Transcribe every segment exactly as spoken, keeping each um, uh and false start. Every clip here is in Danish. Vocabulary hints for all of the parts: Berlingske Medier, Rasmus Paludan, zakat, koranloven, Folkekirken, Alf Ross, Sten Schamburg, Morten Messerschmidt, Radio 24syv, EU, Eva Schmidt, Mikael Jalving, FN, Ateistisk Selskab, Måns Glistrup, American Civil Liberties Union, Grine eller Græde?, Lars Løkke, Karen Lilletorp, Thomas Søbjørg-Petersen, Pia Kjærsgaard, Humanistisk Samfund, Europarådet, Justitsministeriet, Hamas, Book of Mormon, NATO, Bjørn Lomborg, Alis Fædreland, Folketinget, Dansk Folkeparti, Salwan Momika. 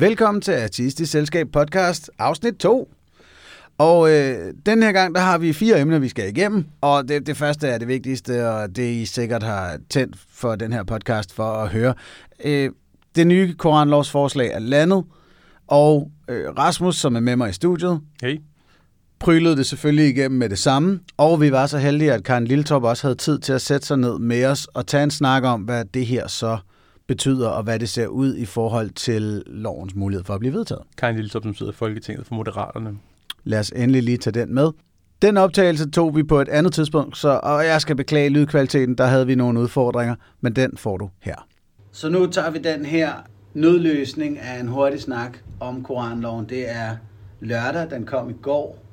Velkommen til Ateistisk Selskab podcast afsnit to. Og øh, den her gang, der har vi fire emner, vi skal igennem. Og det, det første er det vigtigste, og det I sikkert har tændt for den her podcast for at høre. Øh, det nye koranlovsforslag er landet, og øh, Rasmus, som er med mig i studiet, hey. Prylede det selvfølgelig igennem med det samme. Og vi var så heldige, at Karen Lilletorp også havde tid til at sætte sig ned med os og tage en snak om, hvad det her så betyder, og hvad det ser ud i forhold til lovens mulighed for at blive vedtaget. Karen Lilletorp, som sidder i Folketinget for Moderaterne. Lad os endelig lige tage den med. Den optagelse tog vi på et andet tidspunkt, så, og jeg skal beklage lydkvaliteten, der havde vi nogle udfordringer, men den får du her. Så nu tager vi den her nødløsning af en hurtig snak om koranloven. Det er lørdag, den kom i går.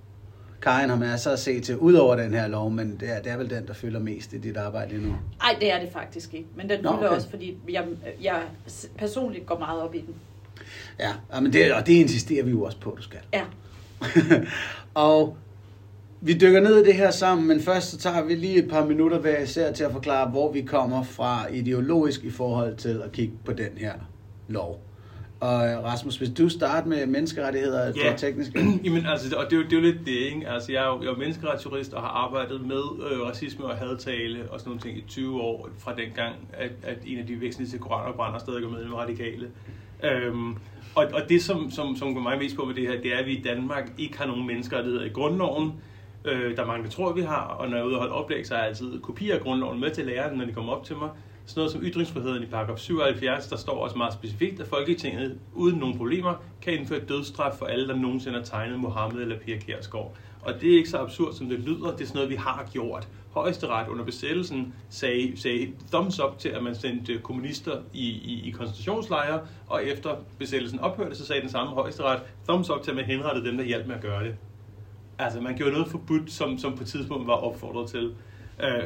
Karin har masser at se til ud over den her lov, men det er, det er vel den, der fylder mest i dit arbejde lige nu? Nej, det er det faktisk ikke, men den Nå, fylder okay. også, fordi jeg, jeg personligt går meget op i den. Ja, men det, og det insisterer vi jo også på, du skal. Ja. Og vi dykker ned i det her sammen, men først så tager vi lige et par minutter hver især til at forklare, hvor vi kommer fra ideologisk i forhold til at kigge på den her lov. Og Rasmus, hvis du starter med menneskerettigheder yeah. og tekniske... Jamen altså, og det er, jo, det er jo lidt det, ikke? Altså, jeg er jo, jeg er jo menneskeretsjurist og har arbejdet med øh, racisme og hadtale og sådan nogle ting i tyve år, fra dengang, at, at en af de væsentligste koranafbrændere stadig er medlem af radikale. Øhm, og, og det, som, som, som går mig mest på med det her, det er, at vi i Danmark ikke har nogen menneskerettigheder i grundloven. Øh, der er mange, der tror, vi har, og når jeg er ude og holde oplæg, så har jeg altid kopier af grundloven med til lærerne, når de kommer op til mig. Sådan noget som ytringsfriheden i paragraf syvoghalvfjerds, der står også meget specifikt, at Folketinget uden nogen problemer kan indføre dødsstraf for alle, der nogensinde har tegnet Mohammed eller Pia Kjærsgaard. Og det er ikke så absurd, som det lyder. Det er sådan noget, vi har gjort. Højesteret under besættelsen sagde, sagde thumbs up til, at man sendte kommunister i, i, i koncentrationslejre, og efter besættelsen ophørte, så sagde den samme højesteret thumbs up til, at man henrettede dem, der hjalp med at gøre det. Altså, man gjorde noget forbudt, som, som på tidspunkt var opfordret til.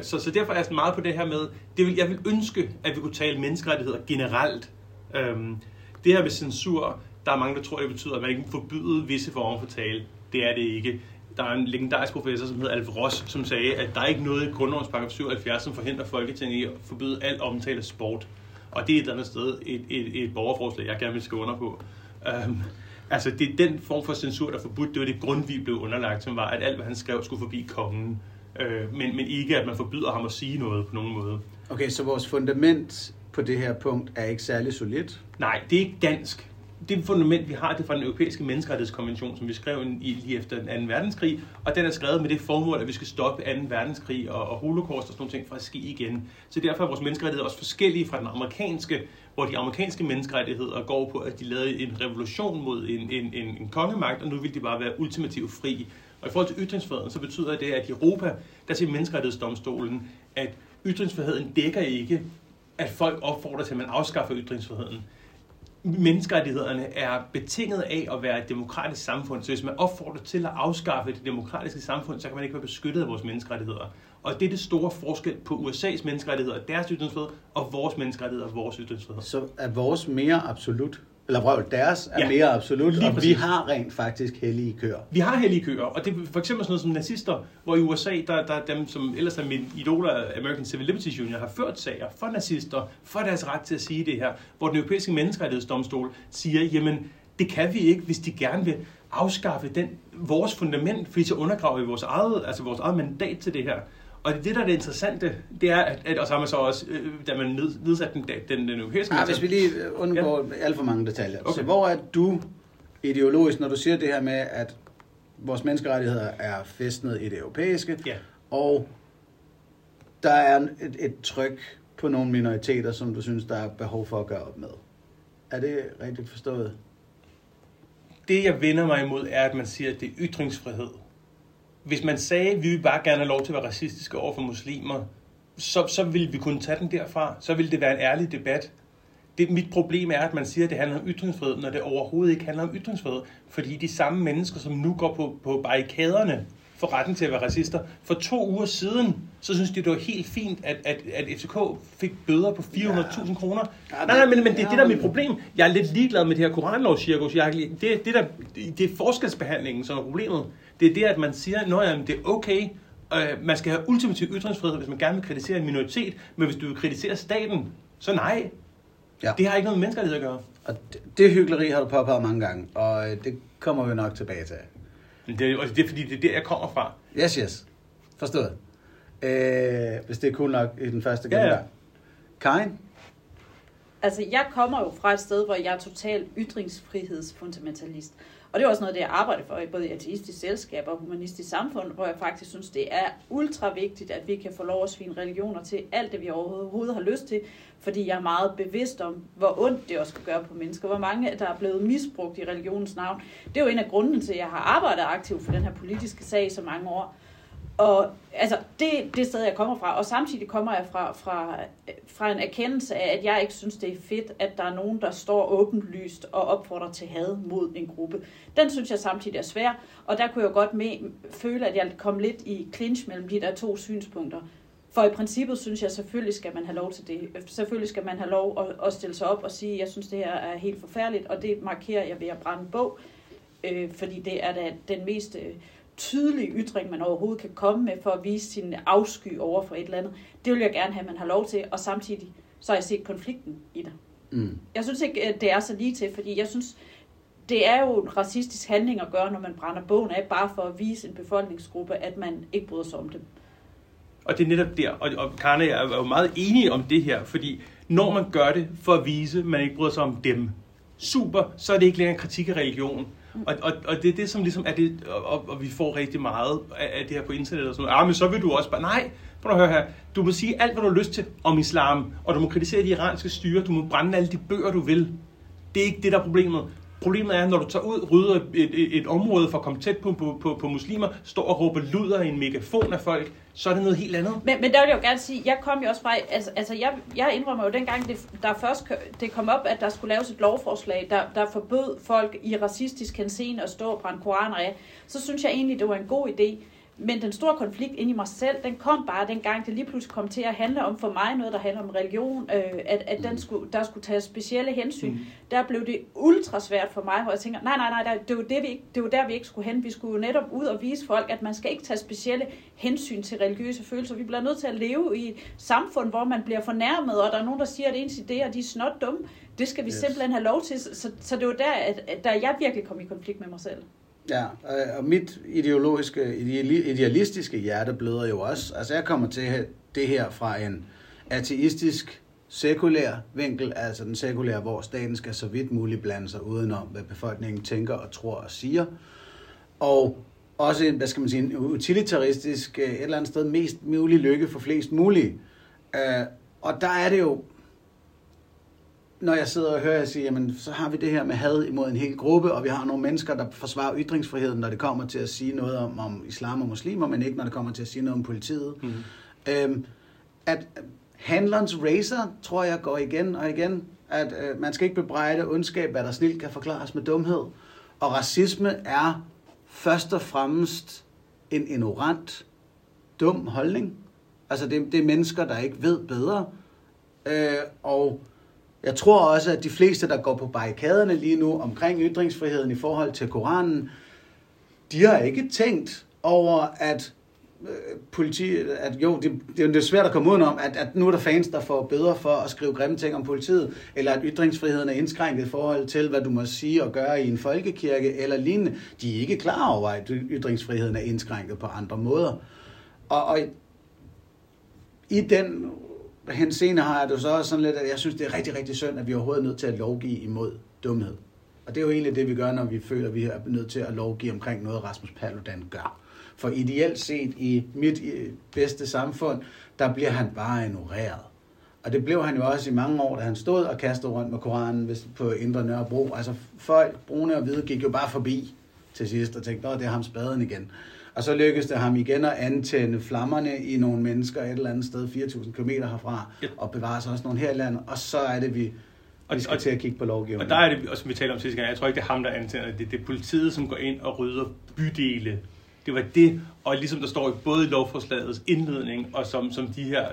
Så, så derfor er jeg sådan meget på det her med, det vil, jeg vil ønske, at vi kunne tale menneskerettigheder generelt. Øhm, det her med censur, der er mange, der tror, det betyder, at man ikke kan forbyde visse former for tale. Det er det ikke. Der er en legendarisk professor, som hedder Alf Ross, som sagde, at der er ikke noget i grundlovens paragraf syvoghalvfjerds, som forhindrer Folketinget i at forbyde alt omtale af sport. Og det er et andet sted et, et, et borgerforslag, jeg gerne vil skrive under på. Øhm, altså, det er den form for censur, der er forbudt. Det var det Grundtvig blev underlagt, som var, at alt, hvad han skrev, skulle forbi kongen. Øh, men, men ikke, at man forbyder ham at sige noget på nogen måde. Okay, så vores fundament på det her punkt er ikke særlig solidt? Nej, det er ikke dansk. Det fundament, vi har, det er fra den europæiske menneskerettighedskonvention, som vi skrev lige efter den anden verdenskrig, og den er skrevet med det formål, at vi skal stoppe anden verdenskrig og, og holocaust og sådan nogle ting fra at ske igen. Så derfor er vores menneskerettigheder også forskellige fra den amerikanske, hvor de amerikanske menneskerettigheder går på, at de lavede en revolution mod en, en, en, en kongemagt, og nu vil de bare være ultimativt fri. Og i forhold til ytringsfriheden, så betyder det, at i Europa, der siger menneskerettighedsdomstolen, at ytringsfriheden dækker ikke, at folk opfordrer til, at man afskaffer ytringsfriheden. Menneskerettighederne er betinget af at være et demokratisk samfund, så hvis man opfordrer til at afskaffe et demokratiske samfund, så kan man ikke være beskyttet af vores menneskerettigheder. Og det er det store forskel på U S A's menneskerettigheder og deres ytringsfrihed, og vores menneskerettigheder og vores ytringsfrihed. Så er vores mere absolut? Eller brøv, deres er ja, mere absolut, og præcis. Vi har rent faktisk hellige køer. Vi har hellige køer, og det er for eksempel sådan noget som nazister, hvor i U S A, der, der dem, som ellers er mine idoler, American Civil Liberties Union, har ført sager for nazister, for deres ret til at sige det her, hvor den europæiske menneskerettighedsdomstol siger, jamen, det kan vi ikke, hvis de gerne vil afskaffe den, vores fundament, fordi så undergraver vi vores eget, altså vores eget mandat til det her. Og det, der er det interessante, det er, at, at og så har man så også, øh, da man nedsatte den, den, den europæiske... Ah, hvis vi lige undgår ja. alt for mange detaljer. Okay. Så hvor er du ideologisk, når du siger det her med, at vores menneskerettigheder er fæstnet i det europæiske, ja. og der er et, et tryk på nogle minoriteter, som du synes, der er behov for at gøre op med. Er det rigtigt forstået? Det, jeg vender mig imod, er, at man siger, at det er ytringsfrihed. Hvis man sagde, at vi vil bare gerne have lov til at være racistiske over for muslimer, så, så ville vi kunne tage den derfra. Så ville det være en ærlig debat. Det, mit problem er, at man siger, at det handler om ytringsfrihed, når det overhovedet ikke handler om ytringsfrihed. Fordi de samme mennesker, som nu går på, på barrikaderne for retten til at være racister, for to uger siden, så synes de, det var helt fint, at, at, at F C K fik bøder på fire hundrede tusind kroner. Ja. Nej, nej, men, men det er det, der er mit problem. Jeg er lidt ligeglad med det her koranlovscirkus. Det, det, der, det er forskelsbehandlingen, som er problemet. Det er det, at man siger, at det er okay, øh, man skal have ultimativ ytringsfrihed, hvis man gerne vil kritisere en minoritet, men hvis du vil kritisere staten, så nej. Ja. Det har ikke noget med menneskelighed at gøre. Og det, det hykleri har du påpeget mange gange, og det kommer vi nok tilbage til. Det, og det er fordi, det er der, jeg kommer fra. Yes, yes. Forstået. Øh, hvis det er cool nok i den første gang. Ja, ja. Karin? Altså, jeg kommer jo fra et sted, hvor jeg er total ytringsfrihedsfundamentalist. Og det er også noget, det jeg arbejder for, både i Ateistisk Selskab og Humanistisk Samfund, hvor jeg faktisk synes, det er ultra vigtigt, at vi kan få lov at svine religioner til alt det, vi overhovedet har lyst til, fordi jeg er meget bevidst om, hvor ondt det også kan gøre på mennesker, hvor mange, der er blevet misbrugt i religionens navn. Det er jo en af grunden til, at jeg har arbejdet aktivt for den her politiske sag i så mange år. Og altså, det er det sted, jeg kommer fra, og samtidig kommer jeg fra, fra, fra en erkendelse af, at jeg ikke synes, det er fedt, at der er nogen, der står åbenlyst og opfordrer til had mod en gruppe. Den synes jeg samtidig er svær, og der kunne jeg godt med, føle, at jeg kom lidt i clinch mellem de der to synspunkter. For i princippet synes jeg, selvfølgelig skal man have lov til det. Selvfølgelig skal man have lov at, at stille sig op og sige, at jeg synes, det her er helt forfærdeligt, og det markerer jeg ved at brænde en bog, øh, fordi det er da den mest... Øh, tydelig ytring, man overhovedet kan komme med for at vise sin afsky over for et eller andet. Det vil jeg gerne have, man har lov til, og samtidig så har jeg set konflikten i det. Mm. Jeg synes ikke, det er så lige til, fordi jeg synes, det er jo en racistisk handling at gøre, når man brænder bogen af, bare for at vise en befolkningsgruppe, at man ikke bryder sig om dem. Og det er netop der, og, og Karen og jeg er jo meget enige om det her, fordi når man gør det for at vise, at man ikke bryder sig om dem, super, så er det ikke længere en kritik af religion. Og, og, og det er det, som ligesom er det, og, og vi får rigtig meget af det her på internettet og sådan noget. Ah, men så vil du også bare, nej, prøv at høre her, du må sige alt, hvad du har lyst til om islam, og du må kritisere de iranske styre, du må brænde alle de bøger, du vil. Det er ikke det, der er problemet. Problemet er, når du tager ud, rydder et, et, et område for at komme tæt på, på, på, på muslimer, står og råber luder i en megafon af folk, så er det noget helt andet. Men, men der vil jeg jo gerne sige, jeg kom jo også fra, altså, altså jeg, jeg indrømmer jo dengang, det, der først det kom op, at der skulle laves et lovforslag, der, der forbød folk i racistisk henseende at stå og brænde koraner af, så synes jeg egentlig, det var en god idé. Men den store konflikt inde i mig selv, den kom bare dengang, det lige pludselig kom til at handle om, for mig noget, der handler om religion, øh, at, at den skulle, der skulle tages specielle hensyn. Mm. Der blev det ultra svært for mig, hvor jeg tænker, nej, nej, nej, der, det, var det, vi ikke, det var der, vi ikke skulle hen. Vi skulle jo netop ud og vise folk, at man skal ikke tage specielle hensyn til religiøse følelser. Vi bliver nødt til at leve i et samfund, hvor man bliver fornærmet, og der er nogen, der siger, at ens idéer, de er snot dumme. Det skal vi yes. simpelthen have lov til. Så, så det var der, at, at der jeg virkelig kom i konflikt med mig selv. Ja, og mit ideologiske, idealistiske hjerte bløder jo også. Altså jeg kommer til det her fra en ateistisk, sekulær vinkel, altså den sekulære, hvor staten skal så vidt muligt blande sig udenom, hvad befolkningen tænker og tror og siger. Og også en, hvad skal man sige, en utilitaristisk, et eller andet sted, mest mulig lykke for flest mulige. Og der er det jo, når jeg sidder og hører jer sige, jamen så har vi det her med had imod en hel gruppe, og vi har nogle mennesker, der forsvarer ytringsfriheden, når det kommer til at sige noget om, om islam og muslimer, men ikke når det kommer til at sige noget om politiet. Mm. Øhm, at handlerens racer, tror jeg, går igen og igen, at øh, man skal ikke bebrejde ondskab, hvad der snilt kan forklares med dumhed. Og racisme er først og fremmest en ignorant, dum holdning. Altså det, det er mennesker, der ikke ved bedre. Øh, og jeg tror også, at de fleste, der går på barrikaderne lige nu omkring ytringsfriheden i forhold til Koranen, de har ikke tænkt over, at øh, politiet, at jo, det, det er svært at komme udenom, at, at nu er der fans, der får bøder for at skrive grimme ting om politiet, eller at ytringsfriheden er indskrænket i forhold til, hvad du må sige og gøre i en folkekirke eller lignende. De er ikke klar over, at ytringsfriheden er indskrænket på andre måder. Og, og i, i den henseende har jeg det så også sådan lidt, at jeg synes, det er rigtig, rigtig synd, at vi overhovedet er nødt til at lovgive imod dumhed. Og det er jo egentlig det, vi gør, når vi føler, at vi er nødt til at lovgive omkring noget, Rasmus Paludan gør. For ideelt set i mit bedste samfund, der bliver han bare ignoreret. Og det blev han jo også i mange år, da han stod og kastede rundt med Koranen på Indre Nørrebro. Altså folk, brune og hvide, gik jo bare forbi til sidst og tænkte, nå, det er ham spaden igen. Og så lykkedes det ham igen at antænde flammerne i nogle mennesker et eller andet sted, fire tusind kilometer herfra, ja. Og bevare sig også nogle her i landet, og så er det, vi, og, vi skal og, til at kigge på lovgivningen. Og der er det, og som vi talte om sidste gang, jeg tror ikke, det er ham, der antænder det, det er politiet, som går ind og rydder bydele Det var det, og ligesom der står i både lovforslagets indledning, og som, som de her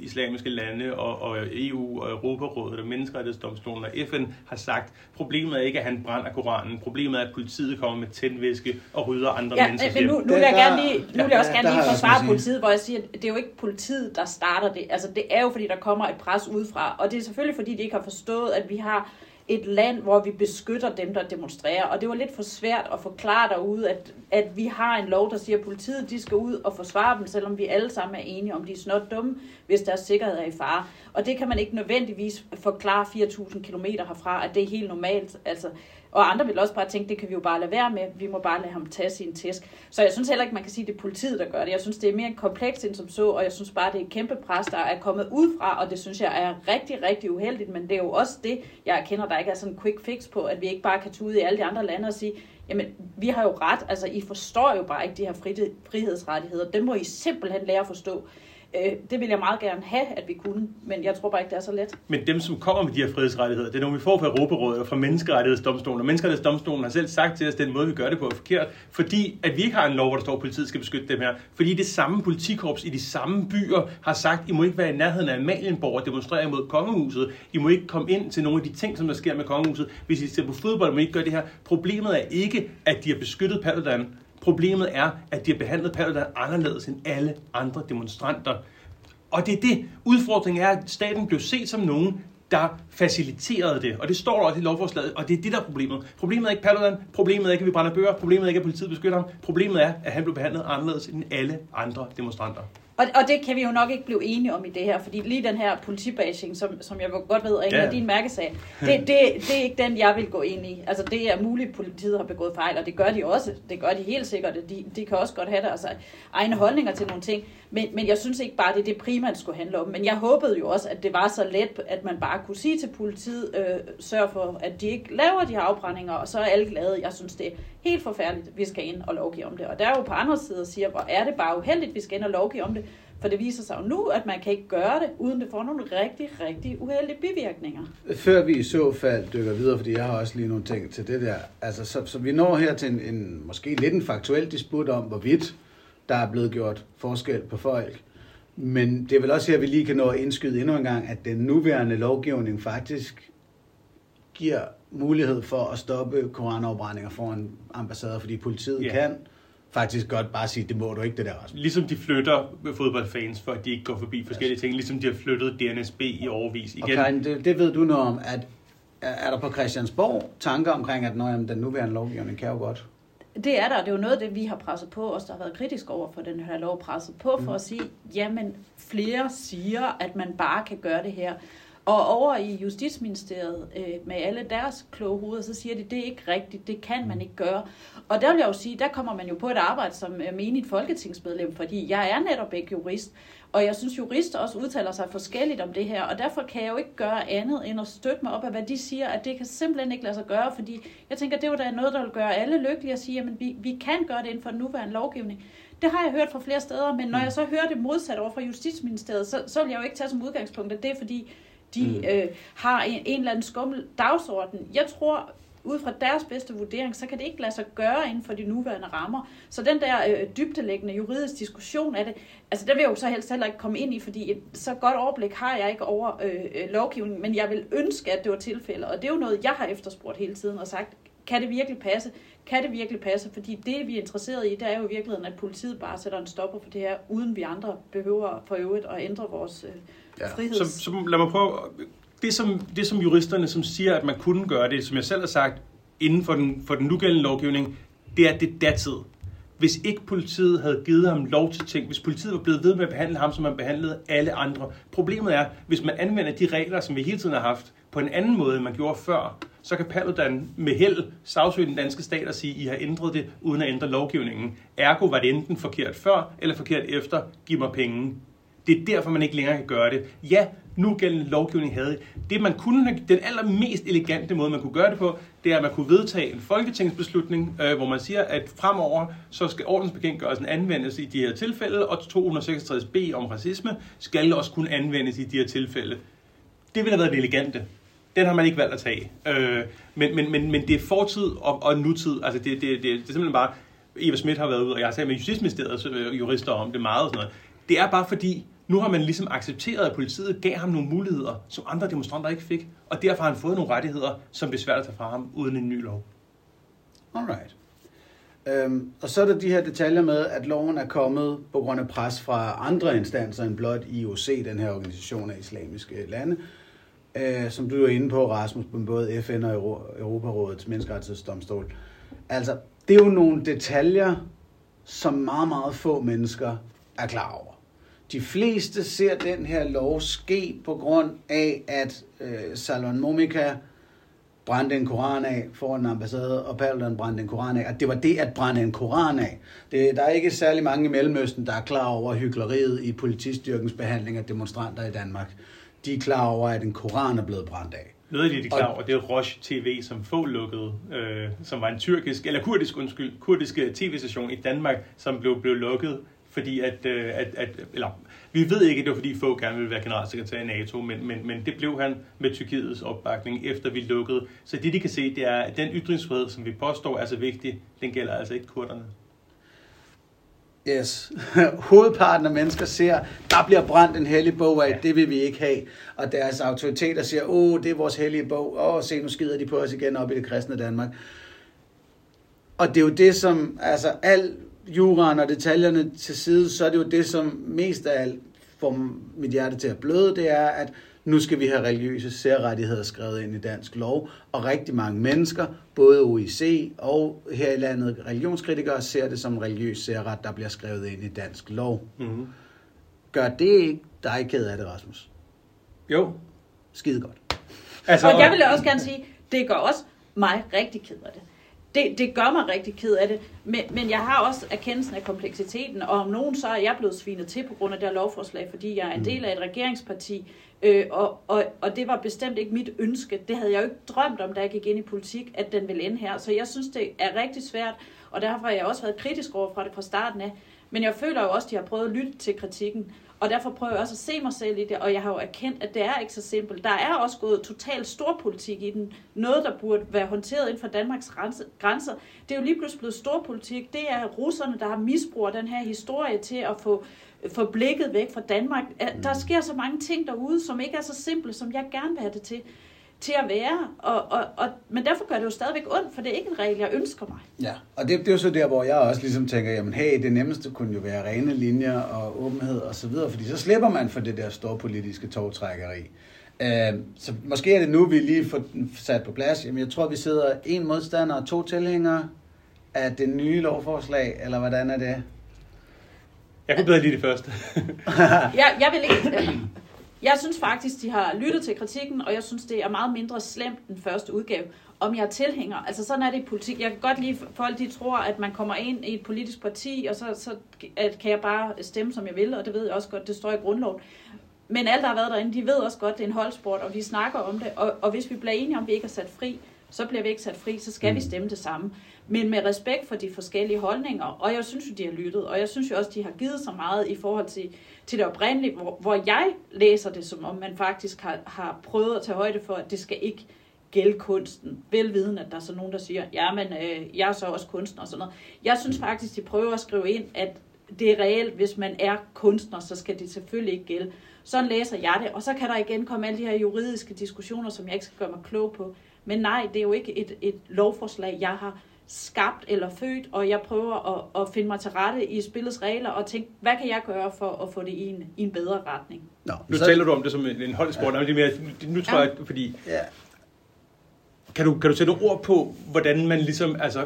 islamiske lande, og, og E U, og Europarådet, og Menneskerettighedsdomstolen, og F N har sagt, problemet er ikke, at han brænder Koranen, problemet er, at politiet kommer med tændvæske og rydder andre ja, mennesker. Men nu, nu vil jeg, gerne lige, nu vil jeg også gerne lige forsvare politiet, hvor jeg siger, at det er jo ikke politiet, der starter det. Altså, det er jo, fordi der kommer et pres udefra, og det er selvfølgelig, fordi de ikke har forstået, at vi har et land, hvor vi beskytter dem, der demonstrerer. Og det var lidt for svært at forklare derude, at, at vi har en lov, der siger, at politiet de skal ud og forsvare dem, selvom vi alle sammen er enige om, de er snot dumme, hvis deres sikkerhed er i fare. Og det kan man ikke nødvendigvis forklare fire tusind kilometer herfra, at det er helt normalt. Altså, og andre vil også bare tænke, det kan vi jo bare lade være med, vi må bare lade ham tage sin tæsk. Så jeg synes heller ikke, man kan sige, at det er politiet, der gør det. Jeg synes, det er mere komplekst end som så, og jeg synes bare, det er et kæmpe pres, der er kommet ud fra, og det synes jeg er rigtig, rigtig uheldigt, men det er jo også det, jeg kender, der ikke er sådan en quick fix på, at vi ikke bare kan tage ud i alle de andre lande og sige, jamen, vi har jo ret, altså, I forstår jo bare ikke de her frihedsrettigheder, dem må I simpelthen lære at forstå. Det vil jeg meget gerne have, at vi kunne, men jeg tror bare ikke, det er så let. Men dem, som kommer med de her frihedsrettigheder, det er nogle, vi får fra Europarådet og fra Menneskerettighedsdomstolen. Og Menneskerettighedsdomstolen har selv sagt til os, at den måde, vi gør det på, er forkert, fordi at vi ikke har en lov, hvor der står, at politiet skal beskytte dem her. Fordi det samme politikorps i de samme byer har sagt, at I må ikke være i nærheden af Amalienborg og demonstrere imod kongehuset. I må ikke komme ind til nogle af de ting, som der sker med kongehuset. Hvis I ser på fodbold, må I ikke gøre det her. Problemet er ikke, at de har beskyttet Paludan. Problemet er, at de har behandlet Paludan anderledes end alle andre demonstranter. Og det er det. Udfordringen er, at staten blev set som nogen, der faciliterede det. Og det står der også i lovforslaget, og det er det, der er problemet. Problemet er ikke Paludan, problemet er ikke, at vi brænder bøger, problemet er ikke, at politiet beskytter ham. Problemet er, at han blev behandlet anderledes end alle andre demonstranter. Og, og det kan vi jo nok ikke blive enige om i det her, fordi lige den her politibashing, som, som jeg godt ved er en af dine mærkesager, det, det, det er ikke den, jeg vil gå ind i. Altså det er muligt, at politiet har begået fejl, og det gør de også. Det gør de helt sikkert. De, de kan også godt have der, altså, egne holdninger til nogle ting. Men, men jeg synes ikke bare, det er det primært skulle handle om. Men jeg håbede jo også, at det var så let, at man bare kunne sige til politiet, øh, sørg for, at de ikke laver de her afbrændinger, og så er alle glade. Jeg synes, det er helt forfærdeligt, vi skal ind og lovgive om det. Og der er jo på andre sider siger, hvor er det bare uheldigt, vi skal ind og lovgive om det. For det viser sig nu, at man kan ikke gøre det, uden det får nogle rigtig, rigtig uheldige bivirkninger. Før vi i så fald dykker videre, fordi jeg har også lige nogle ting til det der. Altså, så, så vi når her til en, en måske lidt en faktuel disput om, hvorvidt der er blevet gjort forskel på folk. Men det er vel også her, vi lige kan nå at indskyde endnu en gang, at den nuværende lovgivning faktisk giver mulighed for at stoppe koranafbrændinger foran ambassader, fordi politiet yeah. kan faktisk godt bare sige, det må du ikke, det der også. Ligesom de flytter fodboldfans, for at de ikke går forbi forskellige yes. ting, ligesom de har flyttet D N S B i overvis igen. Og Karen, det, det ved du noget om, at er der på Christiansborg tanker omkring, at nøj, den nuværende lovgivning kan jo godt? Det er der, og det er jo noget af det, vi har presset på os, der har været kritisk over for den her lov, presset på for mm. at sige, jamen flere siger, at man bare kan gøre det her. Og over i Justitsministeriet øh, med alle deres kloge hoveder, så siger de, det er ikke rigtigt, det kan man ikke gøre. Og der vil jeg jo sige, der kommer man jo på et arbejde som menigt folketingsmedlem, fordi jeg er netop ikke jurist. Og jeg synes, jurister også udtaler sig forskelligt om det her, og derfor kan jeg jo ikke gøre andet end at støtte mig op af, hvad de siger, at det kan simpelthen ikke lade sig gøre, fordi jeg tænker, det er jo da noget, der vil gøre alle lykkelige at sige, jamen vi, vi kan gøre det inden for den nuværende lovgivning. Det har jeg hørt fra flere steder, men når jeg så hører det modsat over fra Justitsministeriet, så, så vil jeg jo ikke tage som udgangspunkt, at det er fordi, de øh, har en, en eller anden skummel dagsorden. Jeg tror, ud fra deres bedste vurdering, så kan det ikke lade sig gøre inden for de nuværende rammer. Så den der øh, dybdelæggende juridisk diskussion af det, altså det vil jeg jo så helst heller ikke komme ind i, fordi et så godt overblik har jeg ikke over øh, lovgivningen, men jeg vil ønske, at det var tilfældet. Og det er jo noget, jeg har efterspurgt hele tiden og sagt, kan det virkelig passe? Kan det virkelig passe? Fordi det, vi er interesseret i, det er jo i virkeligheden, at politiet bare sætter en stopper for det her, uden vi andre behøver for øvrigt at ændre vores øh, friheds... Ja. Så, så lad mig prøve... Det som, det som juristerne, som siger, at man kunne gøre det, som jeg selv har sagt, inden for den, for den nugældende lovgivning, det er det datid. Hvis ikke politiet havde givet ham lov til ting, hvis politiet var blevet ved med at behandle ham, som man behandlede alle andre. Problemet er, hvis man anvender de regler, som vi hele tiden har haft, på en anden måde, end man gjorde før, så kan Paludan med held sagsøge den danske stat og sige, I har ændret det, uden at ændre lovgivningen. Ergo var det enten forkert før, eller forkert efter, giv mig penge. Det er derfor, man ikke længere kan gøre det. Ja, nugældende lovgivning havde det, man kunne, den allermest elegante måde, man kunne gøre det på, det er, at man kunne vedtage en folketingsbeslutning, øh, hvor man siger, at fremover, så skal ordensbekendtgørelsen anvendes i de her tilfælde, og to hundrede seksogtres b om racisme skal også kunne anvendes i de her tilfælde. Det ville have været det elegante. Den har man ikke valgt at tage. Øh, men, men, men, men det er fortid og, og nutid. Altså, det, det, det, det er simpelthen bare... Eva Schmidt har været ude, og jeg har talt med Justitsministeriets jurister om det meget og sådan noget. Det er bare fordi, nu har man ligesom accepteret, at politiet gav ham nogle muligheder, som andre demonstranter ikke fik, og derfor har han fået nogle rettigheder, som det er svært at tage fra ham uden en ny lov. Alright. Øhm, og så er der de her detaljer med, at loven er kommet på grund af pres fra andre instanser end blot I O C, den her organisation af islamiske lande, øh, som du er inde på, Rasmus, på både F N og Euro- Europarådets menneskerettighedsdomstol. Altså, det er jo nogle detaljer, som meget, meget få mennesker er klar over. De fleste ser den her lov ske på grund af, at øh, Salwan Momika brændte en koran af foran en ambassade, og Paludan brændte en koran af. At det var det at brænde en koran af. Det, der er ikke særlig mange i Mellemøsten, der er klar over hykleriet i politistyrkens behandling af demonstranter i Danmark. De er klar over, at en koran er blevet brændt af. Noget af det, de er klar over, det er Rush T V, som få lukkede, øh, som var en tyrkisk, eller kurdisk, undskyld, kurdiske tv-station i Danmark, som blev, blev lukket. Fordi at, at, at, eller vi ved ikke, at det var fordi få gerne ville være generalsekretær i NATO, men, men, men det blev han med Tyrkiets opbakning, efter vi lukkede. Så det, de kan se, det er, at den ytringsfrihed, som vi påstår er så vigtig, den gælder altså ikke kurderne. Yes. Hovedparten af mennesker ser, der bliver brændt en hellig bog af, ja. Det vil vi ikke have. Og deres autoriteter siger, åh, det er vores hellige bog, åh, se, nu skider de på os igen op i det kristne Danmark. Og det er jo det, som, altså, al juraen og detaljerne til side, så er det jo det, som mest af alt får mit hjerte til at bløde, det er, at nu skal vi have religiøse særrettigheder skrevet ind i dansk lov, og rigtig mange mennesker, både O I C og her i landet religionskritikere, ser det som en religiøs særret, der bliver skrevet ind i dansk lov. Mm-hmm. Gør det ikke dig ked af det, Rasmus? Jo. Skide godt. Altså, og jeg vil også gerne sige, det gør også mig rigtig ked af det. Det, det gør mig rigtig ked af det, men, men jeg har også erkendelsen af kompleksiteten, og om nogen så er jeg blevet svinet til på grund af det her lovforslag, fordi jeg er en del af et regeringsparti, øh, og, og, og det var bestemt ikke mit ønske. Det havde jeg jo ikke drømt om, da jeg gik ind i politik, at den ville ende her. Så jeg synes, det er rigtig svært, og derfor har jeg også været kritisk over fra det fra starten af. Men jeg føler jo også, at de har prøvet at lytte til kritikken, og derfor prøver jeg også at se mig selv i det, og jeg har jo erkendt, at det er ikke så simpelt. Der er også gået total storpolitik i den. Noget, der burde være håndteret inden for Danmarks grænser. Det er jo lige pludselig blevet storpolitik. Det er russerne, der har misbrugt den her historie til at få, få blikket væk fra Danmark. Der sker så mange ting derude, som ikke er så simple, som jeg gerne vil have det til, til at være. Og, og, og, men derfor gør det jo stadigvæk ondt, for det er ikke en regel, jeg ønsker mig. Ja, og det, det er jo så der, hvor jeg også ligesom tænker, jamen hey, det nemmeste kunne jo være rene linjer og åbenhed og så videre, fordi så slipper man for det der store politiske togtrækkeri. Øh, så måske er det nu, vi lige får sat på plads. Jamen jeg tror, vi sidder en modstander og to tilhængere af det nye lovforslag, eller hvordan er det? Jeg kunne bedre lide det første. jeg, jeg vil ikke... Jeg synes faktisk, de har lyttet til kritikken, og jeg synes, det er meget mindre slemt den første udgave, om jeg er tilhænger. Altså sådan er det i politik. Jeg kan godt lide, folk de tror, at man kommer ind i et politisk parti, og så, så at, kan jeg bare stemme, som jeg vil, og det ved jeg også godt, det står i grundloven. Men alle, der har været derinde, de ved også godt, det er en holdsport, og de snakker om det, og, og hvis vi bliver enige om, at vi ikke er sat fri, så bliver vi ikke sat fri, så skal vi stemme det samme. Men med respekt for de forskellige holdninger, og jeg synes jo, de har lyttet, og jeg synes jo også, de har givet så meget i forhold til, til det oprindelige, hvor, hvor jeg læser det, som om man faktisk har, har prøvet at tage højde for, at det skal ikke gælde kunsten. Velviden, at der er så nogen, der siger, ja, men øh, jeg er så også kunstner og sådan noget. Jeg synes faktisk, de prøver at skrive ind, at det er reelt, hvis man er kunstner, så skal det selvfølgelig ikke gælde. Sådan læser jeg det, og så kan der igen komme alle de her juridiske diskussioner, som jeg ikke skal gøre mig klog på. Men nej, det er jo ikke et, et lovforslag, jeg har skabt eller født, og jeg prøver at, at finde mig til rette i spillets regler og tænke, hvad kan jeg gøre for at få det i en, i en bedre retning? Nå, nu så taler du om det som en, en holdsport. Ja. Nu, nu tror ja. jeg, fordi... Ja. Kan du, kan du sætte ord på, hvordan man ligesom, altså et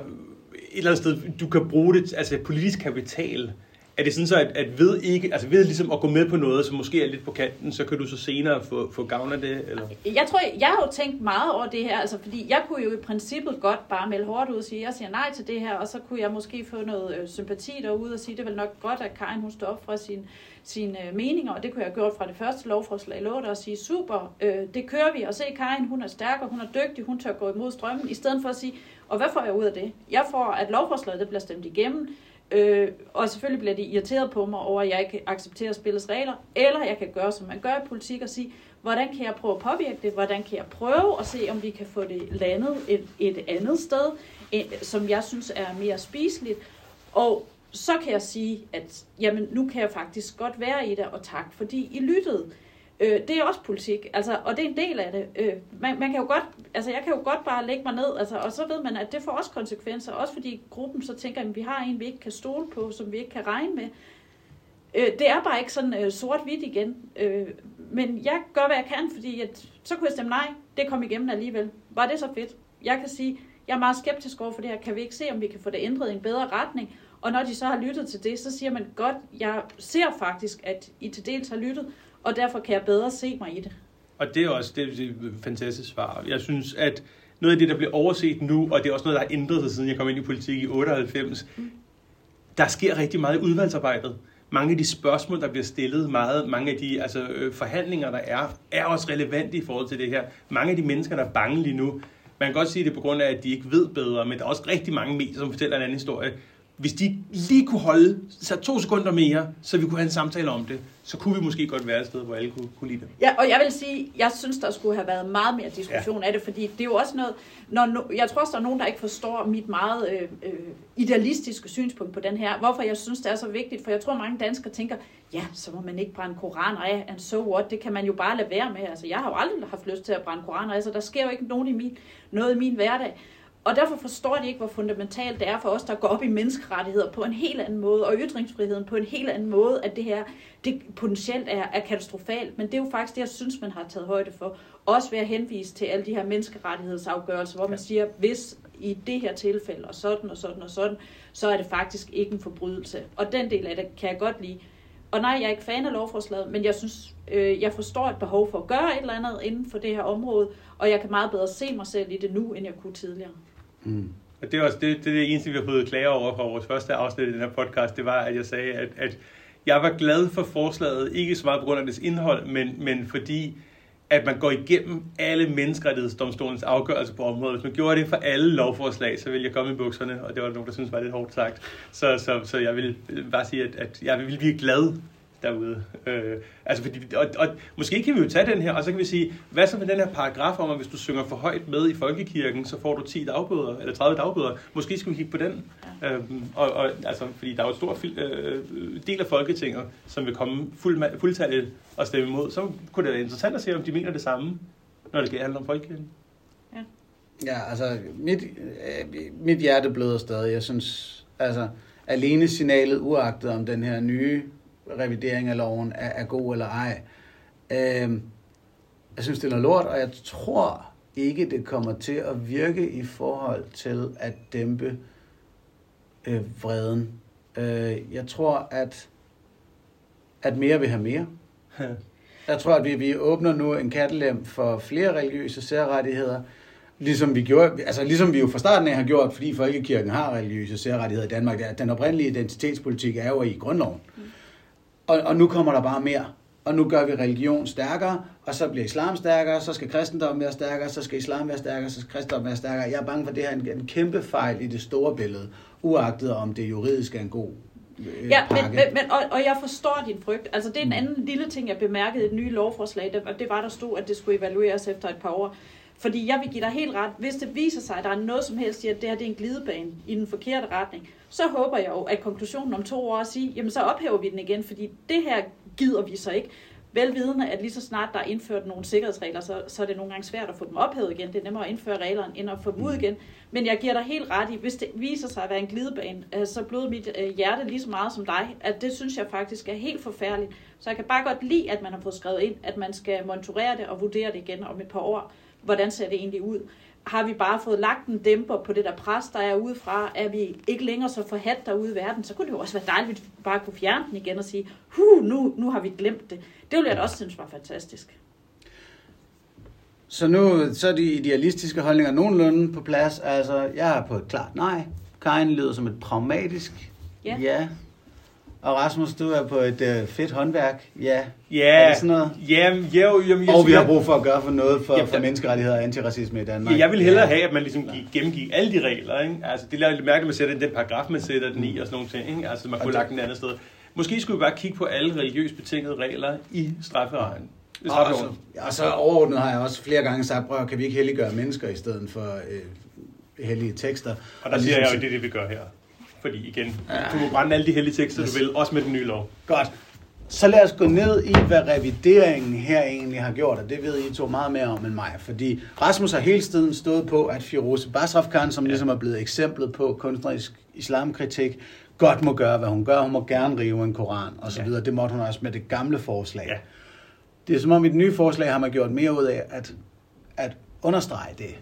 eller andet sted, du kan bruge det, altså politisk kapital? Er det sådan så, at, at ved, ikke, altså ved ligesom at gå med på noget, som måske er lidt på kanten, så kan du så senere få, få gavn af det? Eller? Jeg tror, jeg, jeg har jo tænkt meget over det her, altså fordi jeg kunne jo i princippet godt bare melde hårdt ud og sige, jeg siger nej til det her, og så kunne jeg måske få noget øh, sympati derude og sige, det er vel nok godt, at Karen hun står op fra sine sin, øh, meninger, og det kunne jeg gøre fra det første lovforslag, lå der og sige, super, øh, det kører vi, og se Karen, hun er stærk, og hun er dygtig, hun tør gå imod strømmen, i stedet for at sige, og hvad får jeg ud af det? Jeg får, at lovforslaget det bliver stemt igennem, Øh, og selvfølgelig bliver de irriteret på mig over, at jeg ikke accepterer spillets regler, eller jeg kan gøre, som man gør i politik, og sige, hvordan kan jeg prøve at påvirke det, hvordan kan jeg prøve at se, om vi kan få det landet et, et andet sted, et, som jeg synes er mere spiseligt, Og så kan jeg sige, at jamen, nu kan jeg faktisk godt være i det, og tak, fordi I lyttede. Øh, det er også politik, altså, og det er en del af det. Øh, man, man kan jo godt, altså, jeg kan jo godt bare lægge mig ned, altså, og så ved man, at det får også konsekvenser, også fordi gruppen så tænker, at vi har en, vi ikke kan stole på, som vi ikke kan regne med. Øh, det er bare ikke sådan øh, sort-hvidt igen. Øh, men jeg gør, hvad jeg kan, fordi at, så kunne jeg stemme nej, det kom igennem alligevel. Var det så fedt? Jeg kan sige, jeg er meget skeptisk over for det her. Kan vi ikke se, om vi kan få det ændret i en bedre retning? Og når de så har lyttet til det, så siger man godt, jeg ser faktisk, at I til dels har lyttet, og derfor kan jeg bedre se mig i det. Og det er også det er et fantastisk svar. Jeg synes, at noget af det, der bliver overset nu, og det er også noget, der har ændret sig, siden jeg kom ind i politik i otteoghalvfems, mm. der sker rigtig meget i udvalgsarbejdet. Mange af de spørgsmål, der bliver stillet, meget, mange af de altså, forhandlinger, der er, er også relevante i forhold til det her. Mange af de mennesker, der er bange lige nu, man kan godt sige det på grund af, at de ikke ved bedre, men der er også rigtig mange medier, som fortæller en anden historie. Hvis de lige kunne holde sig to sekunder mere, så vi kunne have en samtale om det, så kunne vi måske godt være et sted, hvor alle kunne, kunne lide det. Ja, og jeg vil sige, jeg synes, der skulle have været meget mere diskussion ja. af det, fordi det er jo også noget, når no, jeg tror også, der er nogen, der ikke forstår mit meget øh, øh, idealistiske synspunkt på den her, hvorfor jeg synes, det er så vigtigt, for jeg tror, mange danskere tænker, ja, så må man ikke brænde koraner af, and so what, det kan man jo bare lade være med, altså jeg har jo aldrig haft lyst til at brænde koraner af, så der sker jo ikke nogen i min, noget i min hverdag. Og derfor forstår de ikke, hvor fundamentalt det er for os, der går op i menneskerettigheder på en helt anden måde, og ytringsfriheden på en helt anden måde, at det her det potentielt er, er katastrofalt. Men det er jo faktisk det, jeg synes, man har taget højde for. Også ved at henvise til alle de her menneskerettighedsafgørelser, hvor man siger, hvis i det her tilfælde, og sådan og sådan og sådan, så er det faktisk ikke en forbrydelse. Og den del af det kan jeg godt lide. Og nej, jeg er ikke fan af lovforslaget, men jeg synes, øh, jeg forstår et behov for at gøre et eller andet inden for det her område, og jeg kan meget bedre se mig selv i det nu, end jeg kunne tidligere. Mm. Og det er også det, det, det eneste, vi har fået klager over fra vores første afsnit i den her podcast, det var, at jeg sagde, at, at jeg var glad for forslaget, ikke så meget på grund af dets indhold, men, men fordi, at man går igennem alle menneskerettighedsdomstolens afgørelser på området. Hvis man gjorde det for alle lovforslag, så ville jeg komme i bukserne, og det var nogen, der synes var lidt hårdt sagt. Så, så, så jeg vil bare sige, at, at jeg ville blive glad derude. Øh, altså fordi, og, og måske kan vi jo tage den her, og så kan vi sige, hvad så med den her paragraf om, at hvis du synger for højt med i folkekirken, så får du ti dagbøder, eller tredive dagbøder. Måske skal vi kigge på den. Øh, og, og, altså, fordi der er jo et stort øh, del af Folketinget, som vil komme fuld, fuldtallet og stemme imod. Så kunne det være interessant at se, om de mener det samme, når det handler om folkekirken. Ja, ja altså, mit, øh, mit hjerte bløder stadig. Jeg synes, altså, alene signalet uagtet om den her nye revidering af loven er, er god eller ej. Øh, jeg synes, det er noget lort, og jeg tror ikke, det kommer til at virke i forhold til at dæmpe øh, vreden. Øh, jeg tror, at, at mere vil have mere. Jeg tror, at vi, vi åbner nu en kattelem for flere religiøse særrettigheder, ligesom vi gjorde, altså ligesom vi jo fra starten af har gjort, fordi folkekirken har religiøse særrettigheder i Danmark. Den oprindelige identitetspolitik er jo i grundloven. Og, og nu kommer der bare mere. Og nu gør vi religion stærkere, og så bliver islam stærkere, så skal kristendommen være stærkere, så skal islam være stærkere, så skal kristendommen være stærkere. Jeg er bange for, at det her er en, en kæmpe fejl i det store billede, uagtet om det juridisk er en god øh, ja, pakke. Men, men, og, og jeg forstår din frygt. Altså, det er en anden mm. lille ting, jeg bemærkede i det nye lovforslag, det, det var, der stod, at det skulle evalueres efter et par år. Fordi jeg vil give dig helt ret, hvis det viser sig, at der er noget som helst i, at det her det er en glidebane i den forkerte retning, så håber jeg jo, at konklusionen om to år siger, jamen så ophæver vi den igen, fordi det her gider vi så ikke. Velvidende, at lige så snart der er indført nogle sikkerhedsregler, så, så er det nogle gange svært at få dem ophævet igen. Det er nemmere at indføre reglerne, end at få dem ud igen. Men jeg giver dig helt ret i, hvis det viser sig at være en glidebane, så bløder mit hjerte lige så meget som dig, at det synes jeg faktisk er helt forfærdeligt. Så jeg kan bare godt lide, at man har fået skrevet ind, at man skal monitorere det og vurdere det igen om et par år. Hvordan ser det egentlig ud? Har vi bare fået lagt en dæmper på det der pres, der er udefra? Er vi ikke længere så forhat derude i verden? Så kunne det jo også være dejligt, at vi bare kunne fjerne den igen og sige, huh, nu, nu har vi glemt det. Det ville jeg da også synes var fantastisk. Så nu så er de idealistiske holdninger nogenlunde på plads. Altså, jeg er på et klart nej. Karen lyder som et pragmatisk ja. ja. Og Rasmus, du er på et øh, fedt håndværk. Ja. Ja. Yeah. Er det sådan noget? Jamen, jo, jamen, og vi har brug for at gøre for noget for, jamen, for menneskerettigheder og antiracisme i Danmark. Ja, jeg vil hellere ja. have, at man ligesom gennemgik alle de regler. Ikke? Altså, det er lidt mærkeligt, at man sætter den paragraf, man sætter den i og sådan nogle ting. Ikke? Altså, man kunne lagt den et andet sted. Måske skulle vi bare kigge på alle religiøst betingede regler i strafferetten. Og, og så overordnet har jeg også flere gange sagt, prøv, kan vi ikke helliggøre mennesker i stedet for øh, hellige tekster? Og der og siger ligesom, jeg jo, det er det, vi gør her. fordi igen, ja. Du må brænde alle de hellige tekster, yes. du vil, også med den nye lov. Godt. Så lad os gå ned i, hvad revideringen her egentlig har gjort, og det ved I to meget mere om end mig, fordi Rasmus har hele tiden stået på, at Firoozeh Bazrafkan, som ja. ligesom er blevet eksemplet på kunstnerisk islamkritik, godt må gøre, hvad hun gør. Hun må gerne rive en koran, og så videre. Ja. Det måtte hun også med det gamle forslag. Ja. Det er som om i det nye forslag har man gjort mere ud af at, at understrege det.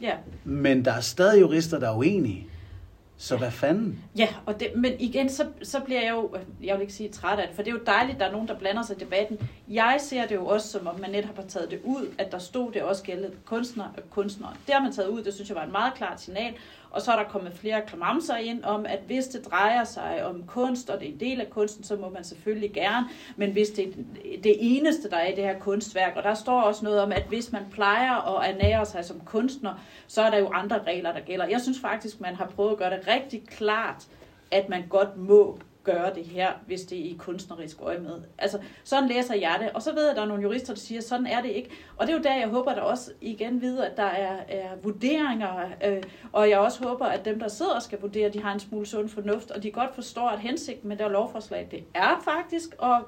Ja. Men der er stadig jurister, der er uenige. Så hvad fanden? Ja, og det, men igen, så, så bliver jeg jo, jeg vil ikke sige træt af det, for det er jo dejligt, der er nogen, der blander sig i debatten. Jeg ser det jo også, som om man net har taget det ud, at der stod det også gældede kunstner og kunstnere. Det har man taget ud, det synes jeg var et meget klart signal. Og så er der kommet flere klamamser ind om, at hvis det drejer sig om kunst, og det er en del af kunsten, så må man selvfølgelig gerne. Men hvis det er det eneste, der er i det her kunstværk, og der står også noget om, at hvis man plejer og ernærer sig som kunstner, så er der jo andre regler, der gælder. Jeg synes faktisk, man har prøvet at gøre det rigtig klart, at man godt må gøre det her, hvis det er i kunstnerisk øje med. Altså, sådan læser jeg det. Og så ved jeg, at der er nogle jurister, der siger, at sådan er det ikke. Og det er jo der, jeg håber, der også igen videre, at der er, er vurderinger. Øh, og jeg også håber, at dem, der sidder og skal vurdere, de har en smule sund fornuft, og de godt forstår, at hensigten med det lovforslag, det er faktisk at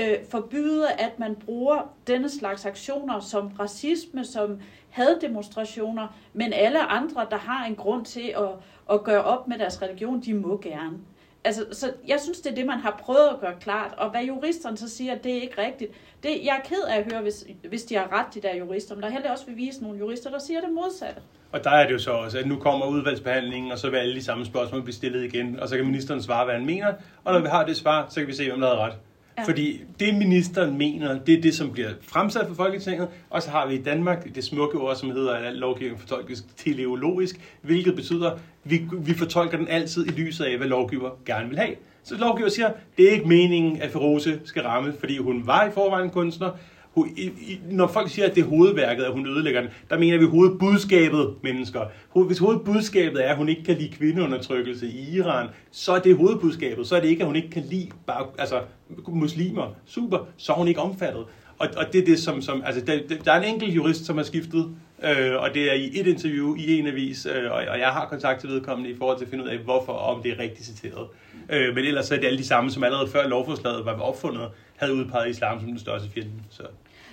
øh, forbyde, at man bruger denne slags aktioner som racisme, som haddemonstrationer, men alle andre, der har en grund til at, at gøre op med deres religion, de må gerne. Altså, så jeg synes, det er det, man har prøvet at gøre klart. Og hvad juristerne så siger, det er ikke rigtigt. Det, jeg er ked af at høre, hvis, hvis de har ret, de der jurister. Men der er heller også vil vise nogle jurister, der siger det modsatte. Og der er det jo så også, at nu kommer udvalgsbehandlingen, og så vil alle de samme spørgsmål blive stillet igen. Og så kan ministeren svare, hvad han mener. Og når vi har det svar, så kan vi se, hvem der havde ret. Ja. Fordi det, ministeren mener, det er det, som bliver fremsat for Folketinget. Og så har vi i Danmark det smukke ord, som hedder, at lovgivningen fortolkes teleologisk, hvilket betyder, at vi, vi fortolker den altid i lyset af, hvad lovgiver gerne vil have. Så lovgiver siger, det er ikke meningen, at Firoozeh skal ramme, fordi hun var i forvejen kunstner. Hun, i, i, når folk siger, at det er hovedværket, at hun ødelægger den, der mener vi hovedbudskabet, mennesker. Hvis hovedbudskabet er, at hun ikke kan lide kvindeundertrykkelse i Iran, så er det hovedbudskabet. Så er det ikke, at hun ikke kan lide bare, altså, muslimer. Super, så er hun ikke omfattet. Og, og det er det, som... som altså, der, der er en enkelt jurist, som har skiftet, øh, og det er i et interview i en avis, øh, og, og jeg har kontakt til vedkommende i forhold til at finde ud af, hvorfor og om det er rigtigt citeret. Øh, men ellers er det alle de samme, som allerede før lovforslaget var opfundet, havde udpeget islam som den største fjende. Så...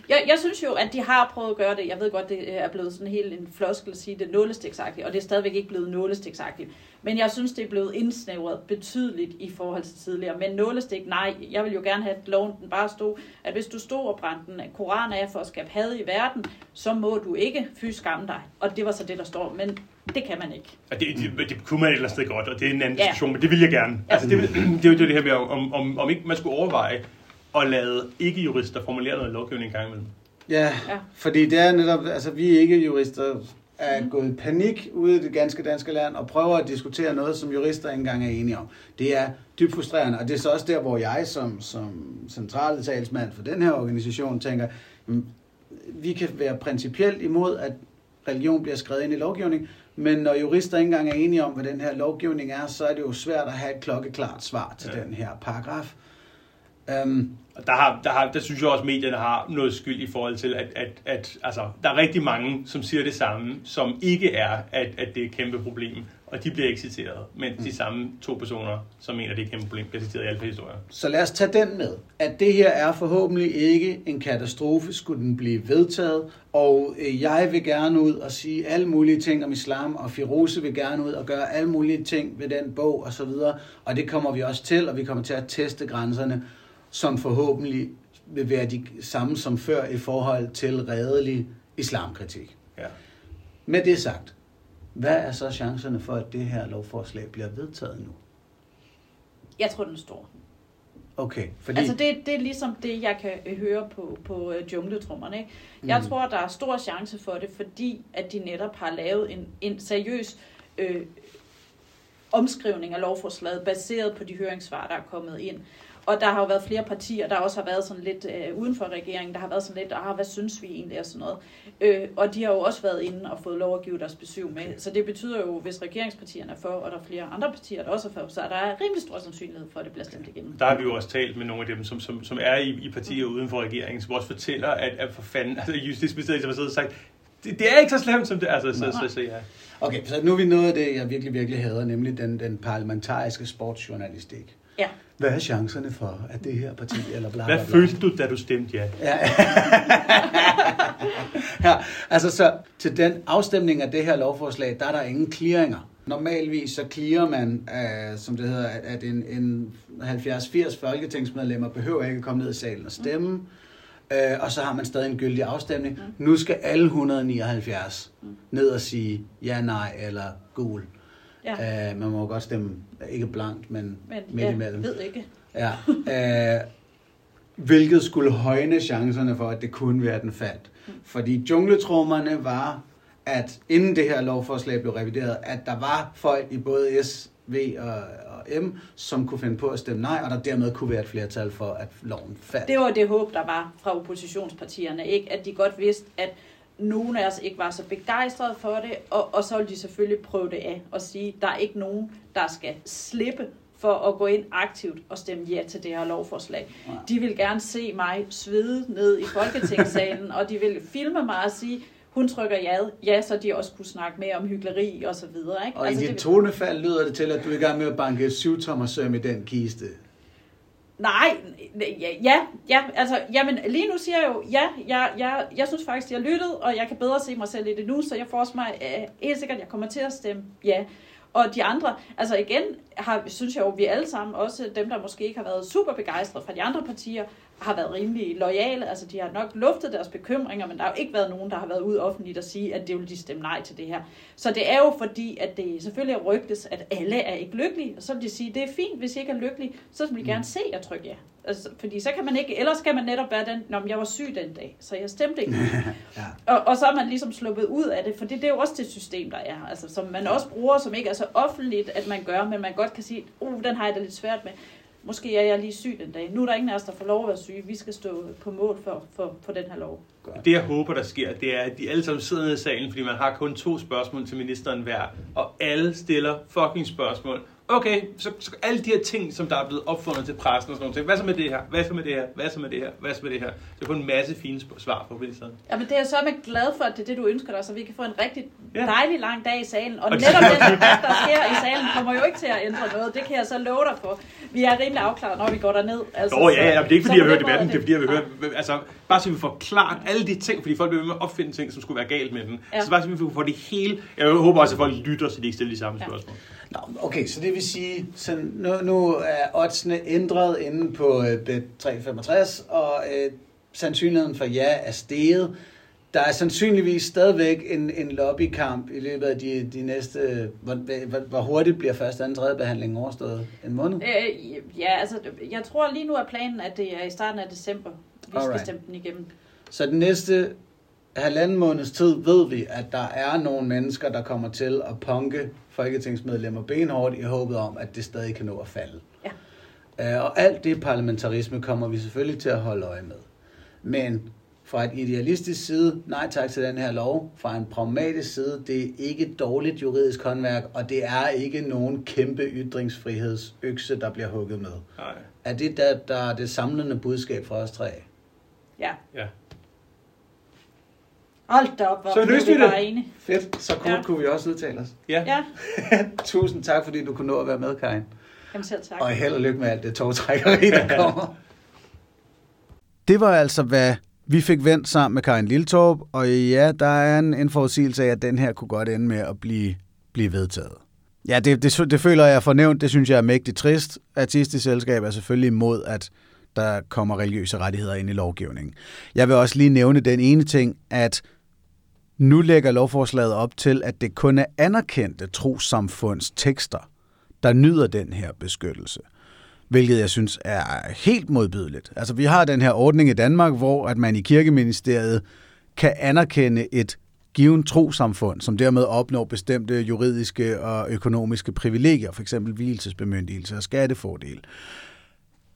Jeg, jeg synes jo, at de har prøvet at gøre det. Jeg ved godt, det er blevet sådan helt en floskel at sige, det er nålestiksagtigt, og det er stadigvæk ikke blevet nålestiksagtigt. Men jeg synes, det er blevet indsnævret betydeligt i forhold til tidligere. Men nålestik, nej, jeg vil jo gerne have, at loven den bare stod, at hvis du stod og brændte en koran af for at skabe had i verden, så må du ikke fysisk skamme dig. Og det var så det, der står, men det kan man ikke. Og det, det, det kunne man ellers sted godt, og det er en anden ja. diskussion, men det vil jeg gerne. Ja. Altså, det, det er jo det her med, om, om, om ikke man skulle overveje, og lade ikke-jurister formulere noget lovgivning engang imellem. Ja, ja, fordi det er netop, altså vi ikke-jurister er mm. gået i panik ude i det ganske danske land og prøver at diskutere noget, som jurister ikke engang er enige om. Det er dybt frustrerende, og det er så også der, hvor jeg som, som centrale talsmand for den her organisation tænker, vi kan være principielt imod, at religion bliver skrevet ind i lovgivning, men når jurister ikke engang er enige om, hvad den her lovgivning er, så er det jo svært at have et klokkeklart svar til ja. den her paragraf. Um, der, har, der, har, der synes jeg også, at medierne har noget skyld i forhold til, at, at, at altså, der er rigtig mange, som siger det samme, som ikke er, at, at det er et kæmpe problem, og de bliver ikke citeret, mens de samme to personer, som mener, det er et kæmpe problem, bliver citeret i alle historier. Så lad os tage den med, at det her er forhåbentlig ikke en katastrofe, skulle den blive vedtaget, og jeg vil gerne ud og sige alle mulige ting om islam, og Firoozeh vil gerne ud og gøre alle mulige ting ved den bog osv., og, og det kommer vi også til, og vi kommer til at teste grænserne, som forhåbentlig vil være de samme som før i forhold til redelig islamkritik. Ja. Med det sagt, hvad er så chancerne for, at det her lovforslag bliver vedtaget nu? Jeg tror, den er stor. Okay, fordi... Altså, det, det er ligesom det, jeg kan høre på, på jungletrummerne, ikke? Jeg mm. tror, der er stor chance for det, fordi at de netop har lavet en, en seriøs... Øh, omskrivning af lovforslaget, baseret på de høringssvar, der er kommet ind. Og der har jo været flere partier, der også har været sådan lidt øh, uden for regeringen, der har været sådan lidt, ah, hvad synes vi egentlig og sådan noget. Øh, og de har jo også været inde og fået lov at give deres besøg med. Så det betyder jo, hvis regeringspartierne er for, og der er flere andre partier, der også er for, så er der rimelig stor sandsynlighed for, at det bliver stemt igennem. Der har vi jo også talt med nogle af dem, som, som, som er i, i partier uden for regeringen, som også fortæller, at, at for fanden, altså justitsministeriet har siddet og sagt, det, det er ikke så slemt, som det altså, så, så, så, så, ja. Okay, så nu er vi nået af det, jeg virkelig, virkelig hader, nemlig den, den parlamentariske sportsjournalistik. Ja. Hvad er chancerne for, at det her parti eller bla, bla, bla. Hvad følte du, da du stemte ja? Ja. Ja, altså så til den afstemning af det her lovforslag, der er der ingen clearinger. Normalvis så clearer man, øh, som det hedder, at, at en, en halvfjerds firs folketingsmedlemmer behøver ikke at komme ned i salen og stemme. Mm. Øh, og så har man stadig en gyldig afstemning. Mm. Nu skal alle et hundrede og nioghalvfjerds mm. ned og sige ja, nej eller gul. Ja. Øh, man må godt stemme, ikke blankt, men, men midt imellem. Jeg ved ikke. Ja. Øh, hvilket skulle højne chancerne for, at det kunne være, den faldt. Mm. Fordi jungletrummerne var, at inden det her lovforslag blev revideret, at der var folk i både S, V og, og M, som kunne finde på at stemme nej, og der dermed kunne være et flertal for, at loven faldt. Det var det håb, der var fra oppositionspartierne, ikke? At de godt vidste, at nogen af os ikke var så begejstrede for det, og, og så ville de selvfølgelig prøve det af og sige, at der er ikke nogen, der skal slippe for at gå ind aktivt og stemme ja til det her lovforslag. Ja. De vil gerne se mig svede ned i Folketingssalen, og de vil filme mig og sige, hun trykker ja, ja, så de også kunne snakke mere om hykleri og så videre. Ikke? Og altså, i dit tonefald lyder det til, at du er i gang med at banke syvtommersøm i den kiste. Nej, ja, ja, ja, altså, jamen, lige nu siger jeg jo, ja, jeg, jeg, jeg synes faktisk, jeg har lyttet, og jeg kan bedre se mig selv i det nu, så jeg får også mig, øh, helt sikkert, jeg kommer til at stemme ja. Og de andre, altså igen, har, synes jeg jo, vi alle sammen, også dem, der måske ikke har været super begejstrede fra de andre partier, har været rimelig loyale, altså de har nok luftet deres bekymringer, men der har jo ikke været nogen, der har været ude offentligt og sige, at det vil de stemme nej til det her. Så det er jo fordi, at det selvfølgelig rygtes, at alle er ikke lykkelige, og så vil de sige, det er fint, hvis I ikke er lykkelige, så vil de gerne se at trykke ja. Altså, fordi så kan man ikke, ellers kan man netop være den, når jeg var syg den dag, så jeg stemte ikke. Ja. Og, og så er man ligesom sluppet ud af det, for det er jo også det system, der er, altså som man også bruger, som ikke er så offentligt, at man gør, men man godt kan sige, uh, den har jeg da lidt svært med. Måske er jeg lige syg den dag. Nu er der ingen af os, der får lov at være syge. Vi skal stå på mål for, for, for den her lov. Det, jeg håber, der sker, det er, at de alle sammen sidder nede i salen, fordi man har kun to spørgsmål til ministeren hver, og alle stiller fucking spørgsmål. Okay, så, så alle de her ting, som der er blevet opfundet til pressen og sådan noget. Hvad så med det her? Hvad så med det her? Hvad så med det her? Hvad så med det her? Så får en masse fine svar på ministeren. Ja, men det er så med glad for, at det er det, du ønsker dig, så vi kan få en rigtig dejlig lang dag i salen. Og netop den debat, der sker i salen, kommer jo ikke til at ændre noget. Det kan jeg så love dig på. Vi er rimelig afklaret, når vi går derned. Altså, Nå ja, ja, men det er ikke fordi, jeg hører debatten. Det er fordi, jeg vil høre, altså, bare så vi får klart alle de ting, fordi folk bliver ved med at opfinde ting, som skulle være galt med den. Ja. Så bare så vi får det hele. Jeg håber også, at folk lytter, så de ikke stiller de samme spørgsmål. Ja. Nå, okay, så det vil sige, så nu, nu er oddsene ændret inde på bet tre hundrede femogtres, og øh, sandsynligheden for ja er steget. Der er sandsynligvis stadigvæk en, en lobbykamp i løbet af de, de næste... Hvor, hvor, hvor hurtigt bliver første, anden, tredje behandling overstået? En måned? Øh, ja, altså, jeg tror lige nu er planen, at det er i starten af december, vi skal Alright. stemme den igennem. Så den næste halvanden måneds tid ved vi, at der er nogle mennesker, der kommer til at punke folketingsmedlemmer benhårdt i håbet om, at det stadig kan nå at falde. Ja. Og alt det parlamentarisme kommer vi selvfølgelig til at holde øje med. Men fra et idealistisk side, nej tak til den her lov. Fra en pragmatisk side, det er ikke dårligt juridisk håndværk, og det er ikke nogen kæmpe ytringsfrihedsøkse, der bliver hugget med. Nej. Er det der, der er det samlende budskab for os tre? Ja. Ja. Hold da op, så løste vi det. Fedt, så kort ja. kunne vi også udtale os. Ja. Ja. Tusind tak, fordi du kunne nå at være med, Karin. Jamen selv tak. Og held og lykke med alt det tovtrækkeri, der kommer. Det var altså, hvad vi fik vendt sammen med Karen Lilletorp. Og ja, der er en, en forudsigelse af, at den her kunne godt ende med at blive, blive vedtaget. Ja, det, det, det føler jeg fornævnt. Det synes jeg er mægtigt trist. Ateistisk Selskab er selvfølgelig imod, at der kommer religiøse rettigheder ind i lovgivningen. Jeg vil også lige nævne den ene ting, at nu lægger lovforslaget op til, at det kun er anerkendte trossamfunds tekster, der nyder den her beskyttelse. Hvilket jeg synes er helt modbydeligt. Altså vi har den her ordning i Danmark, hvor at man i Kirkeministeriet kan anerkende et givet trossamfund, som dermed opnår bestemte juridiske og økonomiske privilegier, f.eks. vielsesbemyndigelse og skattefordel.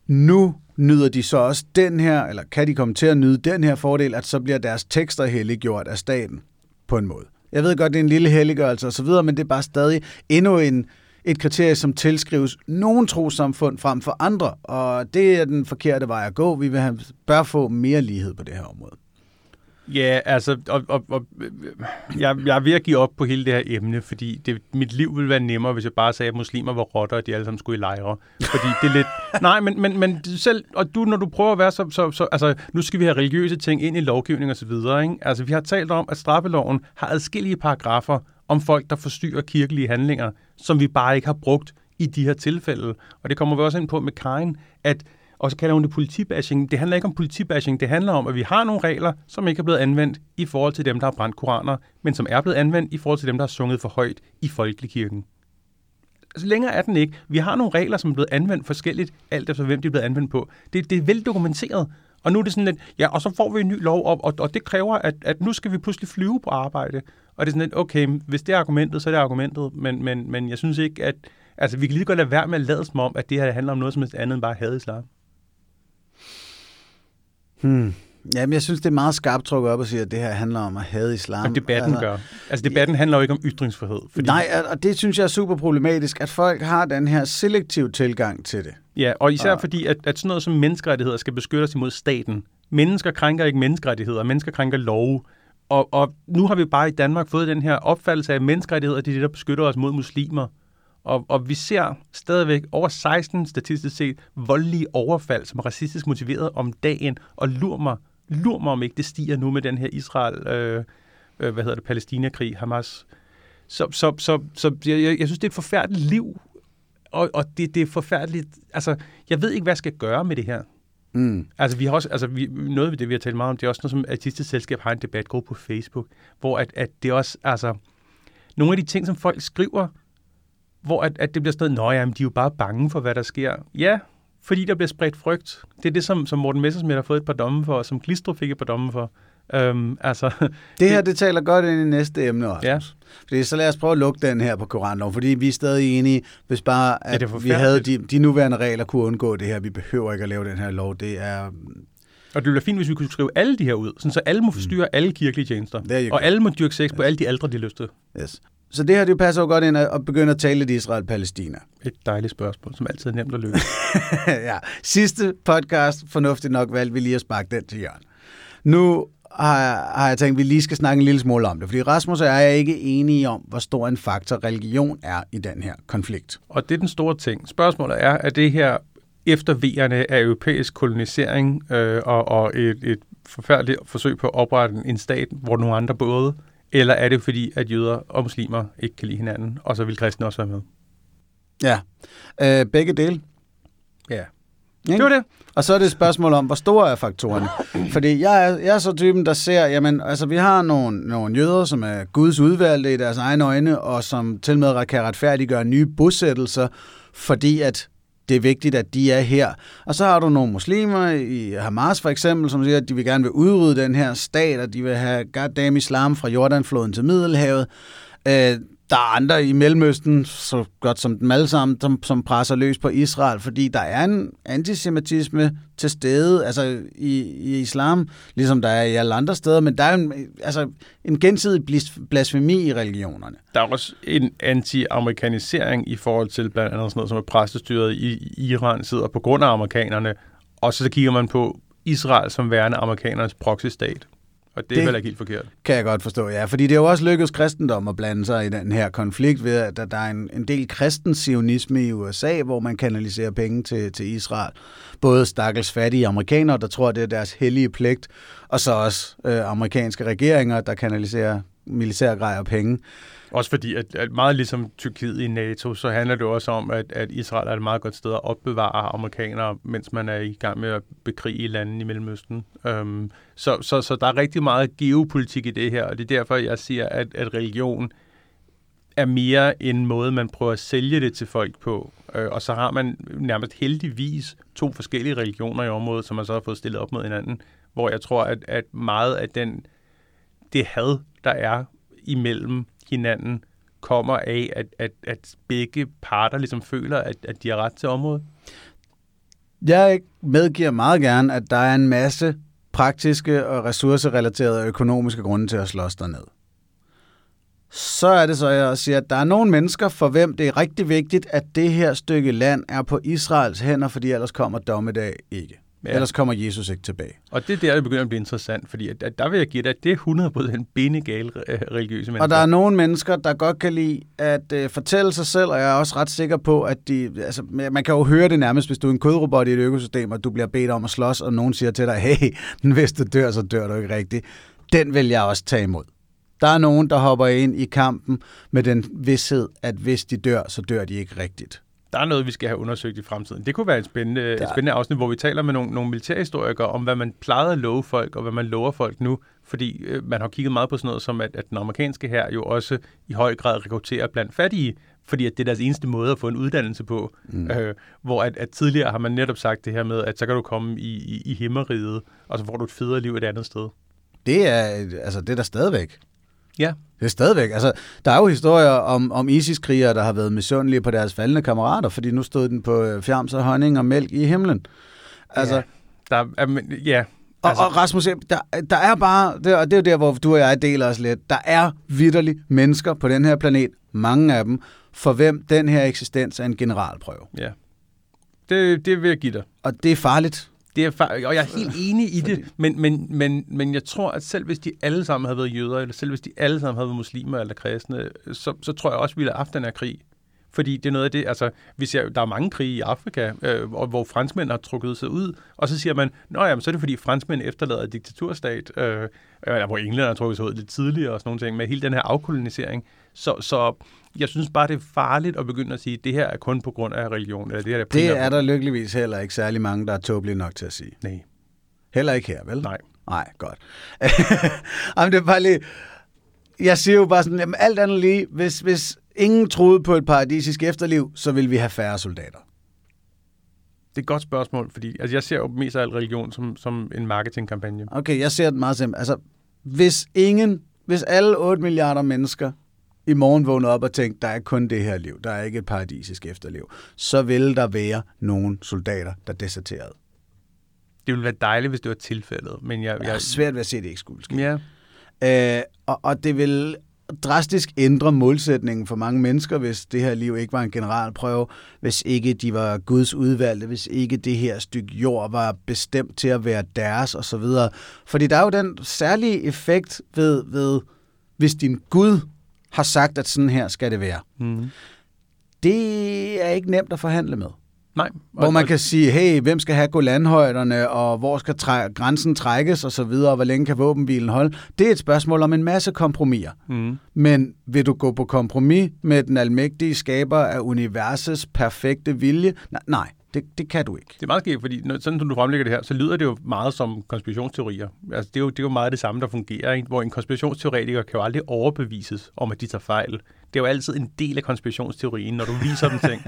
Nu nyder de så også den her, eller kan de komme til at nyde den her fordel, at så bliver deres tekster helliggjort af staten på en måde. Jeg ved godt, det er en lille helliggørelse osv., men det er bare stadig endnu en, et kriterie, som tilskrives nogen trossamfund frem for andre, og det er den forkerte vej at gå. Vi vil have, bør få mere lighed på det her område. Ja, altså, og, og, og, jeg, jeg er ved at give op på hele det her emne, fordi det, mit liv ville være nemmere, hvis jeg bare sagde, at muslimer var rotter, og de alle sammen skulle i lejre. Fordi det er lidt... Nej, men, men, men selv... Og du, når du prøver at være så, så, så... Altså, nu skal vi have religiøse ting ind i lovgivning og så videre, ikke? Altså, vi har talt om, at straffeloven har adskillige paragrafer om folk, der forstyrrer kirkelige handlinger, som vi bare ikke har brugt i de her tilfælde. Og det kommer vi også ind på med Karen, at... Og så kalder hun det politibashing. Det handler ikke om politibashing, det handler om, at vi har nogle regler, som ikke er blevet anvendt i forhold til dem, der har brændt koraner, men som er blevet anvendt i forhold til dem, der har sunget for højt i folkekirken. Altså, længere er den ikke. Vi har nogle regler, som er blevet anvendt forskelligt, alt efter hvem de er blevet anvendt på. Det, det er vel dokumenteret. Og nu er det sådan lidt, ja, og så får vi en ny lov op, og, og det kræver, at, at nu skal vi pludselig flyve på arbejde. Og det er sådan lidt, okay, hvis det er argumentet, så er det argumentet, men, men, men jeg synes ikke, at... Altså, vi kan lige godt lade være med at lade som om, at det her handler om noget som helst andet end bare hadislam. Hmm. Jamen, jeg synes, det er meget skarpt trukket op og siger, at det her handler om at hade islam. Og debatten altså, gør. Altså, debatten handler jo ikke om ytringsfrihed. Fordi... Nej, og det synes jeg er super problematisk, at folk har den her selektive tilgang til det. Ja, og især og... fordi, at, at sådan noget som menneskerettigheder skal beskyttes imod staten. Mennesker krænker ikke menneskerettigheder, mennesker krænker love. Og, og nu har vi bare i Danmark fået den her opfattelse af, at menneskerettigheder det er det, der beskytter os mod muslimer. Og, og vi ser stadigvæk over seksten statistisk set voldelige overfald, som er racistisk motiveret om dagen, og lur mig, lur mig om ikke det stiger nu med den her Israel, øh, øh, hvad hedder det, Palæstina-krig, Hamas. Så, så, så, så jeg, jeg synes, det er et forfærdeligt liv, og, og det, det er forfærdeligt, altså, jeg ved ikke, hvad jeg skal gøre med det her. Mm. Altså, vi har også, altså vi, noget af det, vi har talt meget om, det er også noget, som Ateistisk Selskab har en debatgruppe på Facebook, hvor at, at det også, altså, nogle af de ting, som folk skriver, hvor at, at det bliver sådan noget, jamen, de er jo bare bange for, hvad der sker. Ja, fordi der bliver spredt frygt. Det er det, som, som Morten Messerschmidt har fået et par domme for, og som Glistrup fik et par domme for. Øhm, altså, det her, det, det taler godt ind i næste emne også. Ja. Fordi så lad os prøve at lukke den her på koranloven, fordi vi er stadig enige, hvis bare at ja, vi havde de, de nuværende regler kunne undgå det her. Vi behøver ikke at lave den her lov. Det er... Og det ville være fint, hvis vi kunne skrive alle de her ud, sådan så alle må forstyrre mm. alle kirkelige tjenester. Og alle må dyrke sex yes. på alle de aldre, de lyster. Yes. Så det her, det passer jo godt ind at begynde at tale lidt Israel-Palæstina. Et dejligt spørgsmål, som altid er nemt at løse. Ja, sidste podcast, fornuftigt nok, valgte vi lige at sparke den til hjørnet. Nu har, har jeg tænkt, at vi lige skal snakke en lille smule om det, fordi Rasmus og jeg er ikke enige om, hvor stor en faktor religion er i den her konflikt. Og det er den store ting. Spørgsmålet er, at det her eftervejerne af europæisk kolonisering øh, og, og et, et forfærdeligt forsøg på at oprette en stat, hvor nogle andre både. Eller er det fordi, at jøder og muslimer ikke kan lide hinanden, og så vil kristne også være med? Ja, øh, begge dele. Ja. Ikke? Det var det. Og så er det et spørgsmål om, hvor store er faktorerne? Fordi jeg er, jeg er så typen, der ser, jamen, altså vi har nogle, nogle jøder, som er Guds udvalgte i deres egne øjne, og som til med kan retfærdiggøre nye bosættelser, fordi at det er vigtigt, at de er her. Og så har du nogle muslimer i Hamas for eksempel, som siger, at de vil gerne vil udrydde den her stat, og de vil have goddamn islam fra Jordanfloden til Middelhavet. Øh, der er andre i Mellemøsten, så godt som dem alle sammen, som, som presser løs på Israel, fordi der er en antisemitisme til stede, altså i, i islam, ligesom der er i alle andre steder, men der er en, altså, en gensidig blasfemi i religionerne. Der er også en anti-amerikanisering i forhold til blandt andet sådan noget, som er præstestyret i Iran, sidder på grund af amerikanerne, og så kigger man på Israel som værende amerikanernes proxystat. Og det, det er vel ikke helt forkert. Kan jeg godt forstå, ja. Fordi det er jo også lykkedes kristendom at blande sig i den her konflikt ved, at der er en, en del kristen sionisme i U S A, hvor man kanaliserer penge til, til Israel. Både stakkels fattige amerikanere, der tror, det er deres hellige pligt, og så også øh, amerikanske regeringer, der kanaliserer militærgrejer og penge. Også fordi, at, at meget ligesom Tyrkiet i NATO, så handler det også om, at, at Israel er et meget godt sted at opbevare amerikanere, mens man er i gang med at bekrige landene i Mellemøsten. Øhm, så, så, så der er rigtig meget geopolitik i det her, og det er derfor, jeg siger, at, at religion er mere en måde, man prøver at sælge det til folk på. Øh, og så har man nærmest heldigvis to forskellige religioner i området, som man så har fået stillet op mod hinanden, hvor jeg tror, at, at meget af den, det had, der er imellem hinanden, kommer af, at, at, at begge parter ligesom føler, at, at de har ret til området? Jeg medgiver meget gerne, at der er en masse praktiske og ressourcerelaterede og økonomiske grunde til at slås derned. Så er det så, jeg siger, at der er nogle mennesker, for hvem det er rigtig vigtigt, at det her stykke land er på Israels hænder, fordi ellers kommer dommedag ikke. Ja. Ellers kommer Jesus ikke tilbage. Og det er der, det begynder at blive interessant, fordi at, at der vil jeg give dig, at det er hundrede procent bindegale religiøse mennesker. Og der er nogle mennesker, der godt kan lide at øh, fortælle sig selv, og jeg er også ret sikker på, at de, altså, man kan jo høre det nærmest, hvis du er en kødrobot i et økosystem, og du bliver bedt om at slås, og nogen siger til dig, hey, hvis du dør, så dør du ikke rigtigt. Den vil jeg også tage imod. Der er nogen, der hopper ind i kampen med den vidshed, at hvis de dør, så dør de ikke rigtigt. Der er noget, vi skal have undersøgt i fremtiden. Det kunne være et spændende, er... et spændende afsnit, hvor vi taler med nogle, nogle militærhistorikere om, hvad man plejede at love folk, og hvad man lover folk nu. Fordi øh, man har kigget meget på sådan noget som, at, at den amerikanske hær jo også i høj grad rekrutterer blandt fattige, fordi at det er deres eneste måde at få en uddannelse på. Mm. Øh, hvor at, at tidligere har man netop sagt det her med, at så kan du komme i, i, i himmeriget, og så får du et federe liv et andet sted. Det er, altså, det er der stadigvæk. Ja. Det er stadigvæk. Altså, der er jo historier om, om ISIS-krigere, der har været misundelige på deres faldende kammerater, fordi nu stod den på fjams og honning og mælk i himlen. Altså, ja. Der, um, ja. Altså. Og, og Rasmus, der, der er bare, det, og det er jo der, hvor du og jeg deler os lidt, der er vitterligt mennesker på den her planet, mange af dem, for hvem den her eksistens er en generalprøve. Ja. Det, det vil jeg give dig. Og det er farligt. Det er far- og jeg er helt enig i det, men, men, men, men jeg tror, at selv hvis de alle sammen havde været jøder, eller selv hvis de alle sammen havde været muslimer eller kristne, så, så tror jeg også, at vi ville have haft den her krig. Fordi det er noget af det, altså, vi ser, der er mange krige i Afrika, øh, hvor franskmænd har trukket sig ud, og så siger man, nå ja, men så er det fordi franskmænd efterlader et diktaturstat, øh, øh, hvor englænderne har trukket sig ud lidt tidligere og sådan nogle ting, med hele den her afkolonisering. Så, så jeg synes bare, det er farligt at begynde at sige, at det her er kun på grund af religion. Eller det her er primært. Det er der lykkeligvis heller ikke særlig mange, der er tåbelige nok til at sige. Nej. Heller ikke her, vel? Nej. Nej, godt. Jamen, det er bare lige... Jeg siger jo bare sådan, jamen, alt andet lige, hvis... hvis ingen troede på et paradisisk efterliv, så vil vi have færre soldater. Det er et godt spørgsmål, fordi altså, jeg ser jo mest af al religion som, som en marketingkampagne. Okay, jeg ser det meget simpelt. Altså, hvis ingen, hvis alle otte milliarder mennesker i morgen vågnede op og tænkte, der er kun det her liv, der er ikke et paradisisk efterliv, så ville der være nogle soldater, der deserterede. Det ville være dejligt, hvis det var tilfældet, men jeg... Jeg, jeg er svært ved at se, det ikke skulle ske. Ja. Øh, og, og det vil... drastisk ændre målsætningen for mange mennesker, hvis det her liv ikke var en generalprøve, hvis ikke de var Guds udvalgte, hvis ikke det her stykke jord var bestemt til at være deres osv. Fordi der er jo den særlige effekt ved, ved hvis din Gud har sagt, at sådan her skal det være. Mm-hmm. Det er ikke nemt at forhandle med. Nej. Hvor man kan sige, hey, hvem skal have Golanhøjderne, og hvor skal træ- grænsen trækkes, og så videre, og hvor længe kan våbenhvilen holde? Det er et spørgsmål om en masse kompromiser. Mm. Men vil du gå på kompromis med den almægtige skaber af universets perfekte vilje? Nej, nej det, det kan du ikke. Det er meget skægt, fordi sådan som du fremlægger det her, så lyder det jo meget som konspirationsteorier. Altså, det er jo, det er jo meget det samme, der fungerer, ikke? Hvor en konspirationsteoretiker kan jo aldrig overbevises om, at de tager fejl. Det er jo altid en del af konspirationsteorien, når du viser dem ting.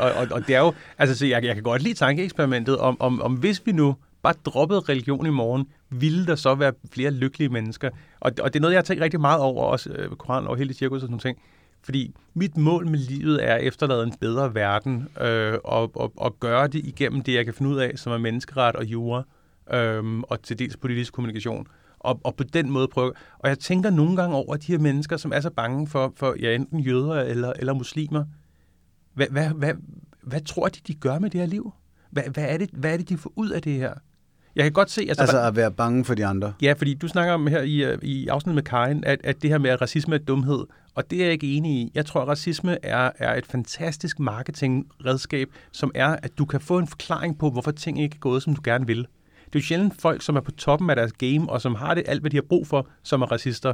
Og, og, og det er jo, altså så jeg, jeg kan godt lide tankeeksperimentet om, om, om hvis vi nu bare droppede religion i morgen, ville der så være flere lykkelige mennesker. Og, og det er noget, jeg har tænkt rigtig meget over, også øh, Koran og hele cirkus og sådan nogle ting. Fordi mit mål med livet er at efterlade en bedre verden, øh, og, og, og gøre det igennem det, jeg kan finde ud af, som er menneskeret og jura, øh, og til dels politisk kommunikation. Og, og på den måde prøve. Og jeg tænker nogle gange over de her mennesker, som er så bange for, for ja, enten jøder eller, eller muslimer. Hvad, hvad, hvad, hvad tror de, de gør med det her liv? Hvad, hvad, er det, hvad er det, de får ud af det her? Jeg kan godt se... Altså, altså at være bange for de andre? Ja, fordi du snakker om her i, i afsnittet med Karen, at, at det her med, at racisme er dumhed, og det er jeg ikke enig i. Jeg tror, at racisme er, er et fantastisk marketingredskab, som er, at du kan få en forklaring på, hvorfor ting ikke er gået, som du gerne vil. Det er jo sjældent folk, som er på toppen af deres game, og som har det alt, hvad de har brug for, som er racister.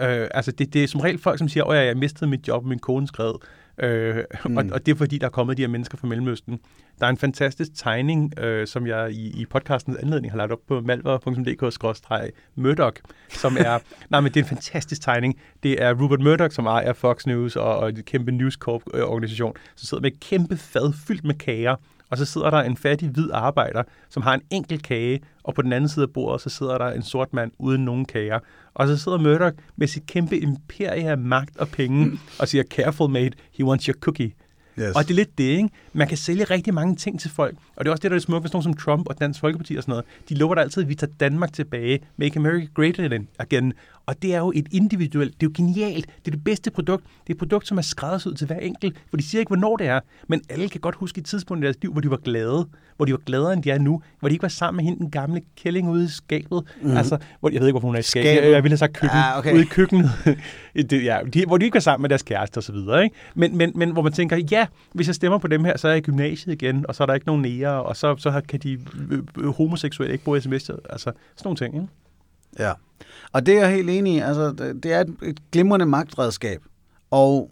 Øh, altså, det, det er som regel folk, som siger, at jeg mistede mit job, min kone skred, øh, mm. og, og det er fordi, der er kommet de her mennesker fra Mellemøsten. Der er en fantastisk tegning, øh, som jeg i, i podcastens anledning har lagt op på malver punktum d k bindestreg Murdoch, som er, nej, men det er en fantastisk tegning. Det er Rupert Murdoch, som ejer Fox News og, og en kæmpe News Corp-organisation, som sidder med et kæmpe fad fyldt med kager. Og så sidder der en fattig, hvid arbejder, som har en enkelt kage, og på den anden side af bordet, så sidder der en sort mand uden nogen kager. Og så sidder Murdoch med sit kæmpe imperie af magt og penge, mm. og siger, careful mate, he wants your cookie. Yes. Og det er lidt det, ikke? Man kan sælge rigtig mange ting til folk, og det er også det, der er smukt med sådan som Trump og Dansk Folkeparti og sådan noget. De lover der altid, at vi tager Danmark tilbage, make America great again. Og det er jo et individuelt, det er jo genialt, det er det bedste produkt, det er et produkt, som er skræddersyet til hver enkelt, for de siger ikke, hvornår det er, men alle kan godt huske et tidspunkt i deres liv, hvor de var glade, hvor de var gladere, end de er nu, hvor de ikke var sammen med hende, den gamle kælling ude i skabet, mm-hmm. altså, hvor, jeg ved ikke, hvorfor hun er i skabet, skabet. Jeg, jeg ville have sagt køkken, ah, okay. ude i køkkenet, det, ja, de, hvor de ikke var sammen med deres kæreste og så videre, ikke? Men, men, men hvor man tænker, ja, hvis jeg stemmer på dem her, så er jeg i gymnasiet igen, og så er der ikke nogen nære, og så, så kan de øh, øh, homoseksuelle ikke bruge sms'et, altså sådan nogle ting, ikke? Ja, og det er jeg helt enig i. Altså, det er et glimrende magtredskab, og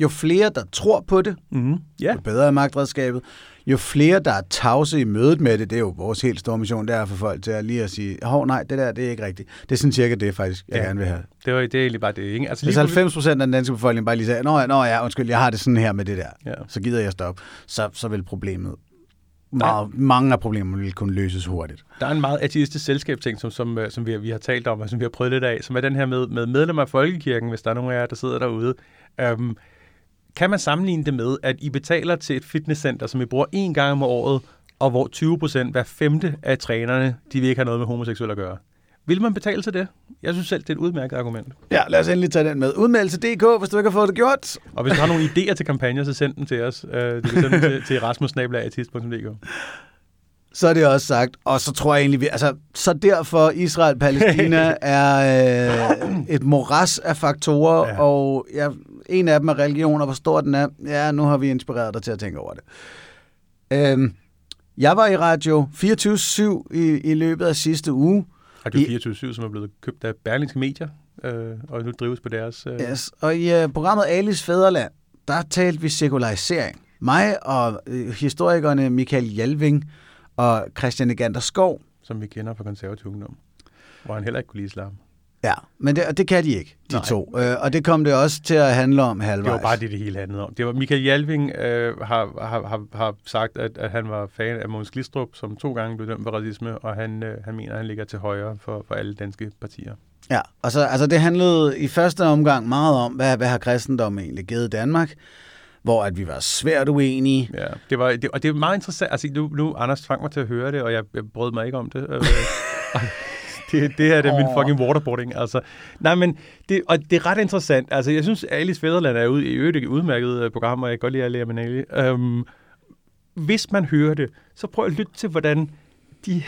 jo flere, der tror på det, mm-hmm. yeah. jo bedre er magtredskabet. Jo flere, der er tavse i mødet med det, det er jo vores helt store mission, det er for folk til at lige at sige, hov nej, det der, det er ikke rigtigt. Det er sådan cirka det, faktisk, jeg ja. gerne vil have. Det var det er egentlig bare det, ikke? Altså, hvis halvfems procent af den danske befolkning bare lige sagde, nå, nå ja, undskyld, jeg har det sådan her med det der, ja. så gider jeg stoppe, så, så vil problemet. Meget, mange af problemerne vil kunne løses hurtigt. Der er en meget ateistisk selskab-ting, som, som, som vi, vi har talt om, og som vi har prøvet lidt af, som er den her med, med medlemmer af Folkekirken, hvis der er nogen af jer, der sidder derude. Øhm, kan man sammenligne det med, at I betaler til et fitnesscenter, som I bruger én gang om året, og hvor tyve procent hver femte af trænerne, de vil ikke have noget med homoseksuelle at gøre? Vil man betale til det? Jeg synes selv, det er et udmærket argument. Ja, lad os endelig tage den med. Udmeldelse punktum d k, hvis du ikke har fået det gjort. Og hvis du har nogle idéer til kampagner, så send den til os. Du kan sende den til, til rasmus snabel-a ateist punktum d k. Så er det også sagt. Og så tror jeg egentlig, vi, altså, så derfor Israel-Palæstina er øh, et moras af faktorer, ja. og ja, en af dem er religion, og hvor stor den er. Ja, nu har vi inspireret dig til at tænke over det. Øhm, jeg var i Radio fireogtyve syv i, i løbet af sidste uge. Radio fireogtyve syv, som er blevet købt af Berlingske Medier, øh, og nu drives på deres... Øh... Yes. Og i uh, programmet Alis Fædreland, der talte vi sekularisering. Mig og øh, historikerne Mikael Jalving og Christian Gander Skov. Som vi kender fra Konservativ Ungdom, hvor han heller ikke kunne lide islam. Ja, men det, det kan de ikke, de Nej. to. Øh, og det kom det også til at handle om halvvejs. Det var bare det, det hele handlede om. Det var, Mikael Jalving øh, har, har, har, har sagt, at, at han var fan af Måns Glistrup, som to gange blev dømt for racisme, og han, øh, han mener, at han ligger til højre for, for alle danske partier. Ja, og så, altså det handlede i første omgang meget om, hvad, hvad har kristendommen egentlig givet Danmark? Hvor at vi var svært uenige. Ja, det var, det, og det er meget interessant. Altså, nu, nu Anders tvang mig til at høre det, og jeg, jeg brød mig ikke om det. Øh, Det, det her det er min fucking waterboarding, altså. Nej, men det, og det er ret interessant. Altså, jeg synes, Alis Fædreland er ude i øvrigt udmærket program, og jeg kan godt lide at lære min Ali. Øhm, hvis man hører det, så prøv at lytte til, hvordan de...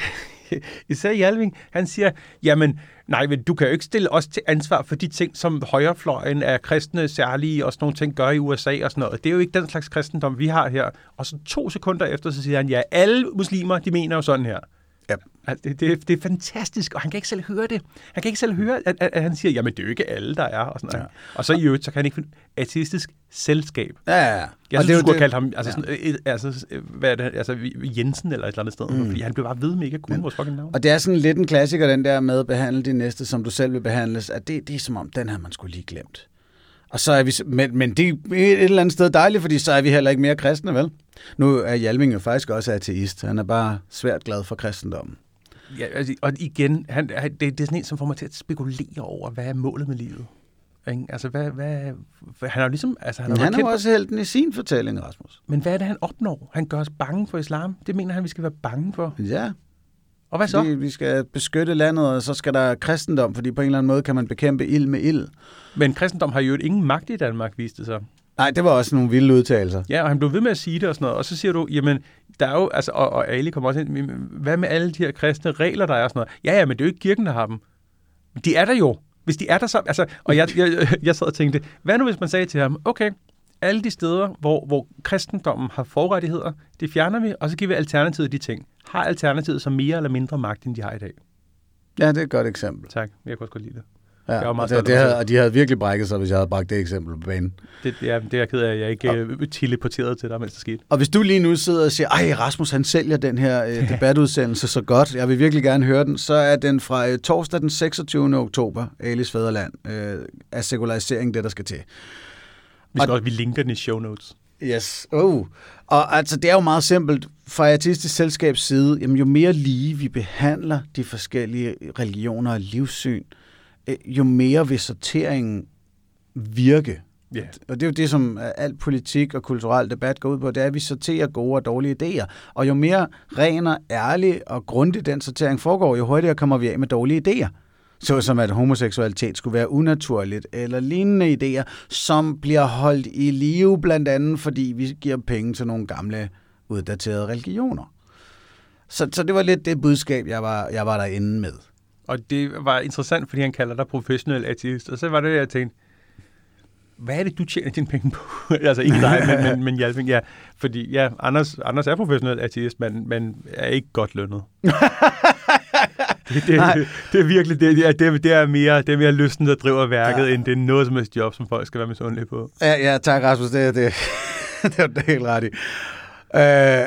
Især Jalving, han siger, jamen, nej, men du kan jo ikke stille os til ansvar for de ting, som højrefløjen af kristne særlige og sådan nogle ting gør i U S A og sådan noget. Det er jo ikke den slags kristendom, vi har her. Og så to sekunder efter, så siger han, ja, alle muslimer, de mener jo sådan her. Ja. Altså, det, det, det er fantastisk, og han kan ikke selv høre det. Han kan ikke selv høre, at, at, at han siger, jamen det er jo ikke alle, der er. Og, sådan, ja. og så i øvrigt, så kan han ikke finde ateistisk selskab. Ja, ja, ja. Jeg og synes, det, du skulle det, have kaldt ham altså, ja. sådan, altså, hvad er det, altså, Jensen eller et eller andet sted, mm. fordi han blev bare ved med ikke at kunne vores fucking navn. Og det er sådan lidt en klassiker, den der med at behandle de næste, som du selv vil behandles, at det, det er som om, den her man skulle lige glemt. Og så er vi, men, men det er et eller andet sted dejligt, fordi så er vi heller ikke mere kristne, vel? Nu er Jalving jo faktisk også ateist. Han er bare svært glad for kristendommen. Ja, altså, og igen, han, det, det er sådan en, som får mig til at spekulere over, hvad er målet med livet? Altså, hvad, hvad, han er jo ligesom... Altså, han, han er jo også helten i sin fortælling, Rasmus. Men hvad er det, han opnår? Han gør os bange for islam. Det mener han, vi skal være bange for. Ja. Og hvad så? Vi, vi skal beskytte landet, og så skal der kristendom, fordi på en eller anden måde kan man bekæmpe ild med ild. Men kristendom har jo ingen magt i Danmark, viste det sig. Nej, det var også nogle vilde udtalelser. Ja, og han blev ved med at sige det og sådan noget. Og så siger du, jamen, der er jo, altså, og, og Ali kommer også ind, hvad med alle de her kristne regler, der er og sådan noget? Ja, ja, men det er jo ikke kirken, der har dem. De er der jo. Hvis de er der så, altså, og jeg, jeg, jeg sad og tænkte, hvad nu hvis man sagde til ham, okay, alle de steder, hvor, hvor kristendommen har forrettigheder, det fjerner vi, og så giver vi alternativet de ting. Har alternativet så mere eller mindre magt, end de har i dag? Ja, det er et godt eksempel. Tak, jeg kunne også godt lide det. Ja, og, det, det havde, og de havde virkelig brækket sig, hvis jeg havde bragt det eksempel på banen. Det, ja, det er jeg ked af, at jeg ikke øh, teleporterede til dig, mens det skete. Og hvis du lige nu sidder og siger, ej, Rasmus, han sælger den her øh, debatudsendelse så godt, jeg vil virkelig gerne høre den, så er den fra øh, torsdag den seksogtyvende oktober, Alis Fædreland, øh, af sekularisering, det der skal til. Vi, skal og, også, vi linker den i show notes. Yes. Oh. Og altså, det er jo meget simpelt. Fra Ateistisk Selskabs side, jamen, jo mere lige vi behandler de forskellige religioner og livssyn, jo mere vil sorteringen virke. Yeah. Og det er jo det, som al politik og kulturel debat går ud på, det er, at vi sorterer gode og dårlige idéer. Og jo mere ren og ærlig og grundig den sortering foregår, jo hurtigere kommer vi af med dårlige idéer. såsom at homoseksualitet skulle være unaturligt eller lignende idéer, som bliver holdt i live, blandt andet fordi vi giver penge til nogle gamle, uddaterede religioner. Så, så det var lidt det budskab, jeg var, jeg var derinde med. Og det var interessant, fordi han kalder dig professionel ateist, og så var det, jeg tænkte, hvad er det, du tjener dine penge på? Altså ikke dig, men, men, men Jalving, ja. Fordi ja, Anders, Anders er professionel ateist, men, men er ikke godt lønnet. Det, det, det, det er virkelig, det, det, er, det, er mere, det er mere lysten, der driver værket, ja. End det er noget som helst job, som folk skal være misundelige på. Ja, ja, tak Rasmus, det er det. Det er helt ret i. Øh,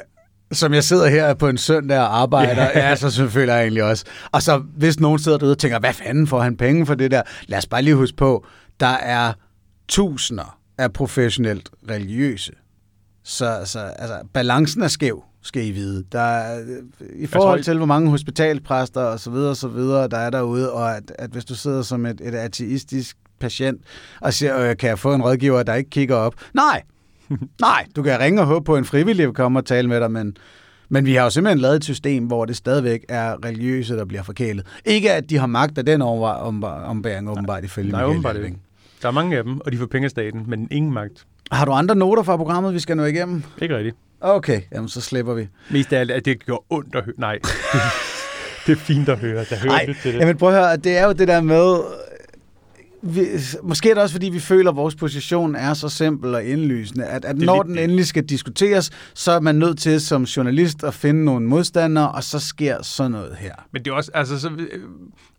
som jeg sidder her på en søndag og arbejder, ja, ja så selvfølgelig jeg egentlig også. Og så hvis nogen sidder derude og tænker, hvad fanden får han penge for det der? Lad os bare lige huske på, der er tusinder af professionelt religiøse. Så, så altså, balancen er skæv, skal I vide. Der, I forhold til, hvor mange hospitalpræster og så videre, og så videre, der er derude, og at, at hvis du sidder som et, et ateistisk patient og siger, øh, kan jeg få en rådgiver, der ikke kigger op? Nej! Nej, du kan ringe og håbe på, en frivillig kommer og tale med dig, men, men vi har jo simpelthen lavet et system, hvor det stadigvæk er religiøse, der bliver forkælet. Ikke at de har magt af den ombæring, åbenbart ifølge Mikael Jalving. Der er mange af dem, og de får penge af staten, men ingen magt. Har du andre noter fra programmet, vi skal nå igennem? Ikke rigtigt. Okay, jamen så slipper vi. Mest af alt, at det gjorde ondt at høre. Nej, det er fint at høre. Der hører lidt til det. Jamen prøv at høre, det er jo det der med... Vi, måske er det også, fordi vi føler, at vores position er så simpel og indlysende, at, at når den endelig skal diskuteres, så er man nødt til som journalist at finde nogle modstandere, og så sker sådan noget her. Men det er også, altså, så,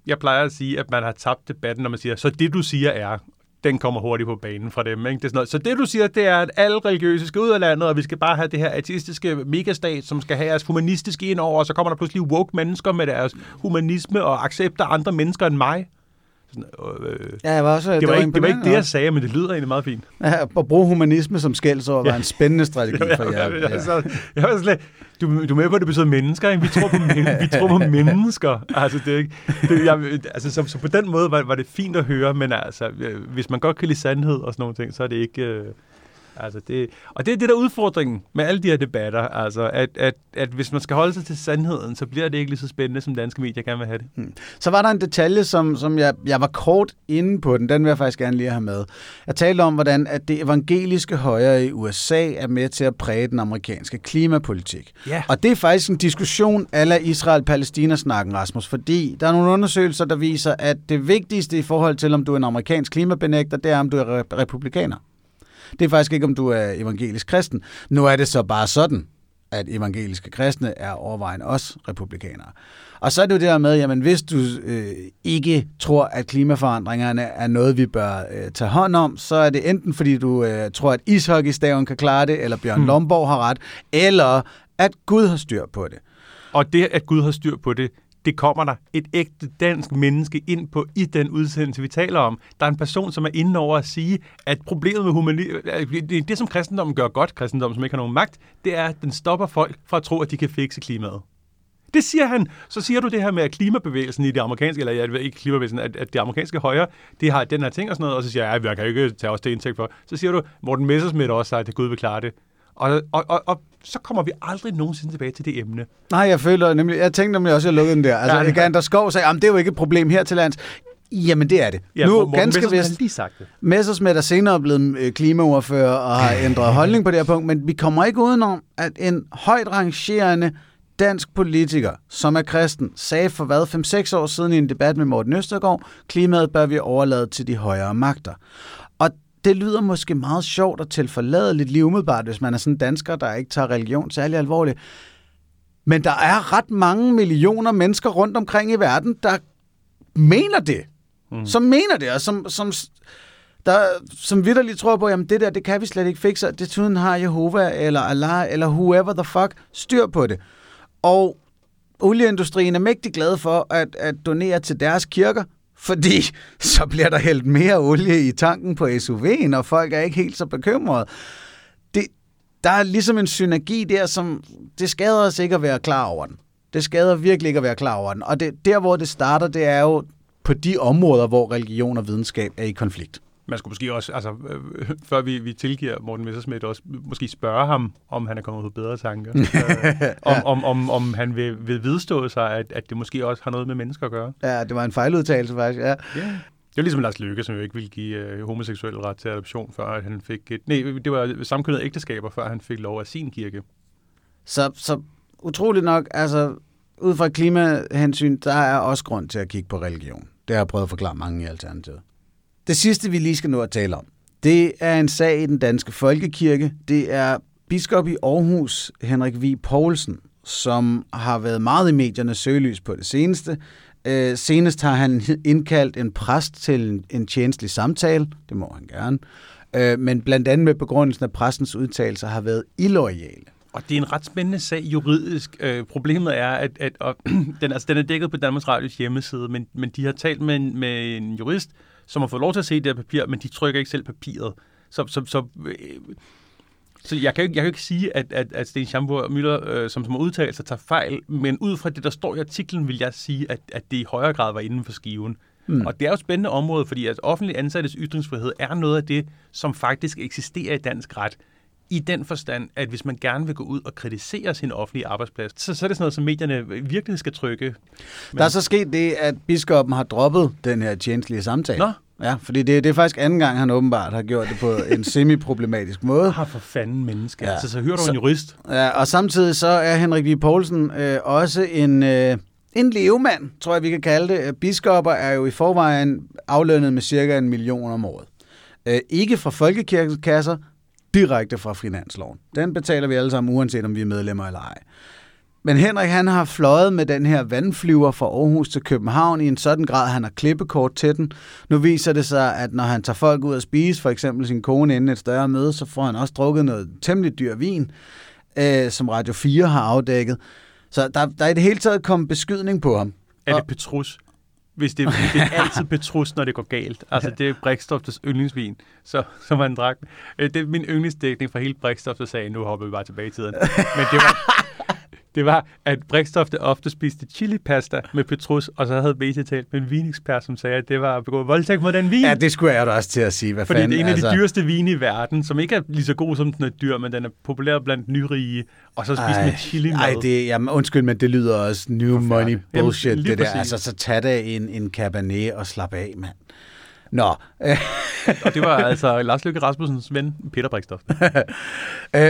jeg plejer at sige, at man har tabt debatten, når man siger, så det du siger er... den kommer hurtigt på banen fra dem. Ikke? Det er sådan noget. Så det, du siger, det er, at alle religiøse skal ud af landet, og vi skal bare have det her ateistiske megastat, som skal have jeres humanistiske ind over, og så kommer der pludselig woke mennesker med deres humanisme og accepter andre mennesker end mig. Sådan, øh, ja, jeg var også, det, det, var var ikke, det var ikke det, jeg sagde, men det lyder egentlig meget fint. Ja, at bruge humanisme som skældsord var ja. En spændende strategi ja, for jer. Ja, ja. Altså, jeg var slet, du, du er med på, at det betyder mennesker. Vi tror på, men, vi tror på mennesker. Altså, det er ikke, det, jeg, altså, så, så på den måde var, var det fint at høre, men altså, hvis man godt kan lide sandhed og sådan nogle ting, så er det ikke... Øh, altså, det, og det er det der udfordringen med alle de her debatter, altså, at, at, at hvis man skal holde sig til sandheden, så bliver det ikke lige så spændende, som danske medier gerne vil have det. Hmm. Så var der en detalje, som, som jeg, jeg var kort inde på den, den vil jeg faktisk gerne lige have med. Jeg talte om, hvordan at det evangeliske højre i U S A er med til at præge den amerikanske klimapolitik. Yeah. Og det er faktisk en diskussion ala Israel-Palæstina-snakken, Rasmus, fordi der er nogle undersøgelser, der viser, at det vigtigste i forhold til, om du er en amerikansk klimabenægter, det er, om du er re- republikaner. Det er faktisk ikke, om du er evangelisk kristen. Nu er det så bare sådan, at evangeliske kristne er overvejende også republikanere. Og så er det jo det der med, jamen hvis du øh, ikke tror, at klimaforandringerne er noget, vi bør øh, tage hånd om, så er det enten, fordi du øh, tror, at ishockeystaven kan klare det, eller Bjørn Lomborg har ret, eller at Gud har styr på det. Og det, at Gud har styr på det, det kommer der et ægte dansk menneske ind på i den udsendelse, vi taler om. Der er en person, som er inde over at sige, at problemet med humanitet, det som kristendommen gør godt, kristendommen som ikke har nogen magt, det er, at den stopper folk fra at tro, at de kan fikse klimaet. Det siger han. Så siger du det her med, at klimabevægelsen i det amerikanske, eller jeg ved ikke klimabevægelsen, at, at det amerikanske højre, det har den her ting og sådan noget, og så siger jeg, at vi kan jo ikke tage os det indtægt for. Så siger du, Morten Messerschmidt også sagde, at Gud vil klare det. Og, og, og, og så kommer vi aldrig nogensinde tilbage til det emne. Nej, jeg føler nemlig, jeg tænkte nemlig også, at jeg lukkede den der. Altså, ja, det Gander var... Skov sagde, jamen det er jo ikke et problem her til lands. Jamen det er det. Ja, nu Morten ganske Messerschmidt vist, har lige sagt det. Messerschmidt er senere blevet klimaordfører og har ændret holdning på det her punkt, men vi kommer ikke udenom, at en højt rangerende dansk politiker, som er kristen, sagde for hvad, fem seks år siden i en debat med Morten Østergaard, klimaet bør vi overlade til de højere magter. Og det lyder måske meget sjovt og tilforladeligt lige umiddelbart, hvis man er sådan en dansker, der ikke tager religion særlig alvorligt. Men der er ret mange millioner mennesker rundt omkring i verden, der mener det. Mm. Som mener det, og som, som, der, som vitterligt tror på, jamen det der, det kan vi slet ikke fikse. Desuden har Jehova eller Allah eller whoever the fuck styr på det. Og olieindustrien er mægtig glad for at, at donere til deres kirker, fordi så bliver der hældt mere olie i tanken på S U V'en, og folk er ikke helt så bekymrede. Det, der er ligesom en synergi der, som det skader os ikke at være klar over den. Det skader virkelig ikke at være klar over den. Og det, der, hvor det starter, det er jo på de områder, hvor religion og videnskab er i konflikt. man skulle måske også, altså, øh, før vi, vi tilgiver Morten Messerschmidt, også måske spørge ham, om han er kommet på bedre tanker. øh, om, om, om, om han vil, vil vedstå sig, at, at det måske også har noget med mennesker at gøre. Ja, det var en fejludtalelse faktisk, ja. Yeah. Det var ligesom Lars Løkke, som jo ikke ville give øh, homoseksuel ret til adoption, før han fik et... Nej, det var samkønnede ægteskaber, før han fik lov af sin kirke. Så, så utroligt nok, altså... Ud fra klimahensyn, der er også grund til at kigge på religion. Det har jeg prøvet at forklare mange i Alternativet. Det sidste, vi lige skal nå at tale om, det er en sag i den danske folkekirke. Det er biskop i Aarhus, Henrik Wigh-Poulsen, som har været meget i mediernes søgelys på det seneste. Øh, senest har han indkaldt en præst til en, en tjenestelig samtale. Det må han gerne. Øh, men blandt andet med begrundelsen af præstens udtalelser har været illoyale. Og det er en ret spændende sag juridisk. Øh, problemet er, at, at og, den, altså, den er dækket på Danmarks Radios hjemmeside, men, men de har talt med en, med en jurist, som har fået lov til at se det her papir, men de trykker ikke selv papiret. Så, så, så, øh, så jeg kan jo jeg kan ikke sige, at, at, at Sten Schamburg og Müller, øh, som, som har udtalt sig, tager fejl, men ud fra det, der står i artiklen, vil jeg sige, at, at det i højere grad var inden for skiven. Mm. Og det er jo et spændende område, fordi at offentlig ansattes ytringsfrihed er noget af det, som faktisk eksisterer i dansk ret. I den forstand, at hvis man gerne vil gå ud og kritisere sin offentlige arbejdsplads, så, så er det sådan noget, som medierne virkelig skal trykke. Men... Der er så sket det, at biskoppen har droppet den her tjenestlige samtale. Nå? Ja, fordi det, det er faktisk anden gang, han åbenbart har gjort det på en semi-problematisk måde. Har for fanden mennesker. Ja. Altså, så hører du så, en jurist. Ja, og samtidig så er Henrik Wigh-Poulsen øh, også en... Øh, En levemand, tror jeg, vi kan kalde det. Biskopper er jo i forvejen aflønnet med cirka en million om året. Øh, ikke fra folkekirkens kasser, direkte fra finansloven. Den betaler vi alle sammen, uanset om vi er medlemmer eller ej. Men Henrik, han har fløjet med den her vandflyver fra Aarhus til København i en sådan grad, han har klippekort til den. Nu viser det sig, at når han tager folk ud at spise, for eksempel sin kone inden et større møde, så får han også drukket noget temmelig dyr vin, øh, som Radio fire har afdækket. Så der, der er i det hele taget kommet beskydning på ham. Er det Petrus? Hvis det, det er altid Petrus, når det går galt. Altså, det er Brixtoftes yndlingsvin, så, som han drak. Det er min yndlingsdækning fra hele Brixtofte-sagen. Nu hopper vi bare tilbage i tiden. Men det var, det var at Brixtofte ofte spiste chilipasta med Petrus, og så havde B T talt med en vinekspert, som sagde, at det var at begå voldtægt mod den vin. Ja, det skulle jeg da også til at sige. Hvad Fordi fanden, det er en altså... af de dyreste vine i verden, som ikke er lige så god som den er dyr, men den er populær blandt nyrige, og så spiste med chili mad. Nej, jamen undskyld, men det lyder også new money bullshit, jamen, det der. Præcis. Altså, så tag da en, en cabernet og slap af, mand. Nå. Og det var altså Lars Løkke Rasmussens ven, Peter Brixtofte.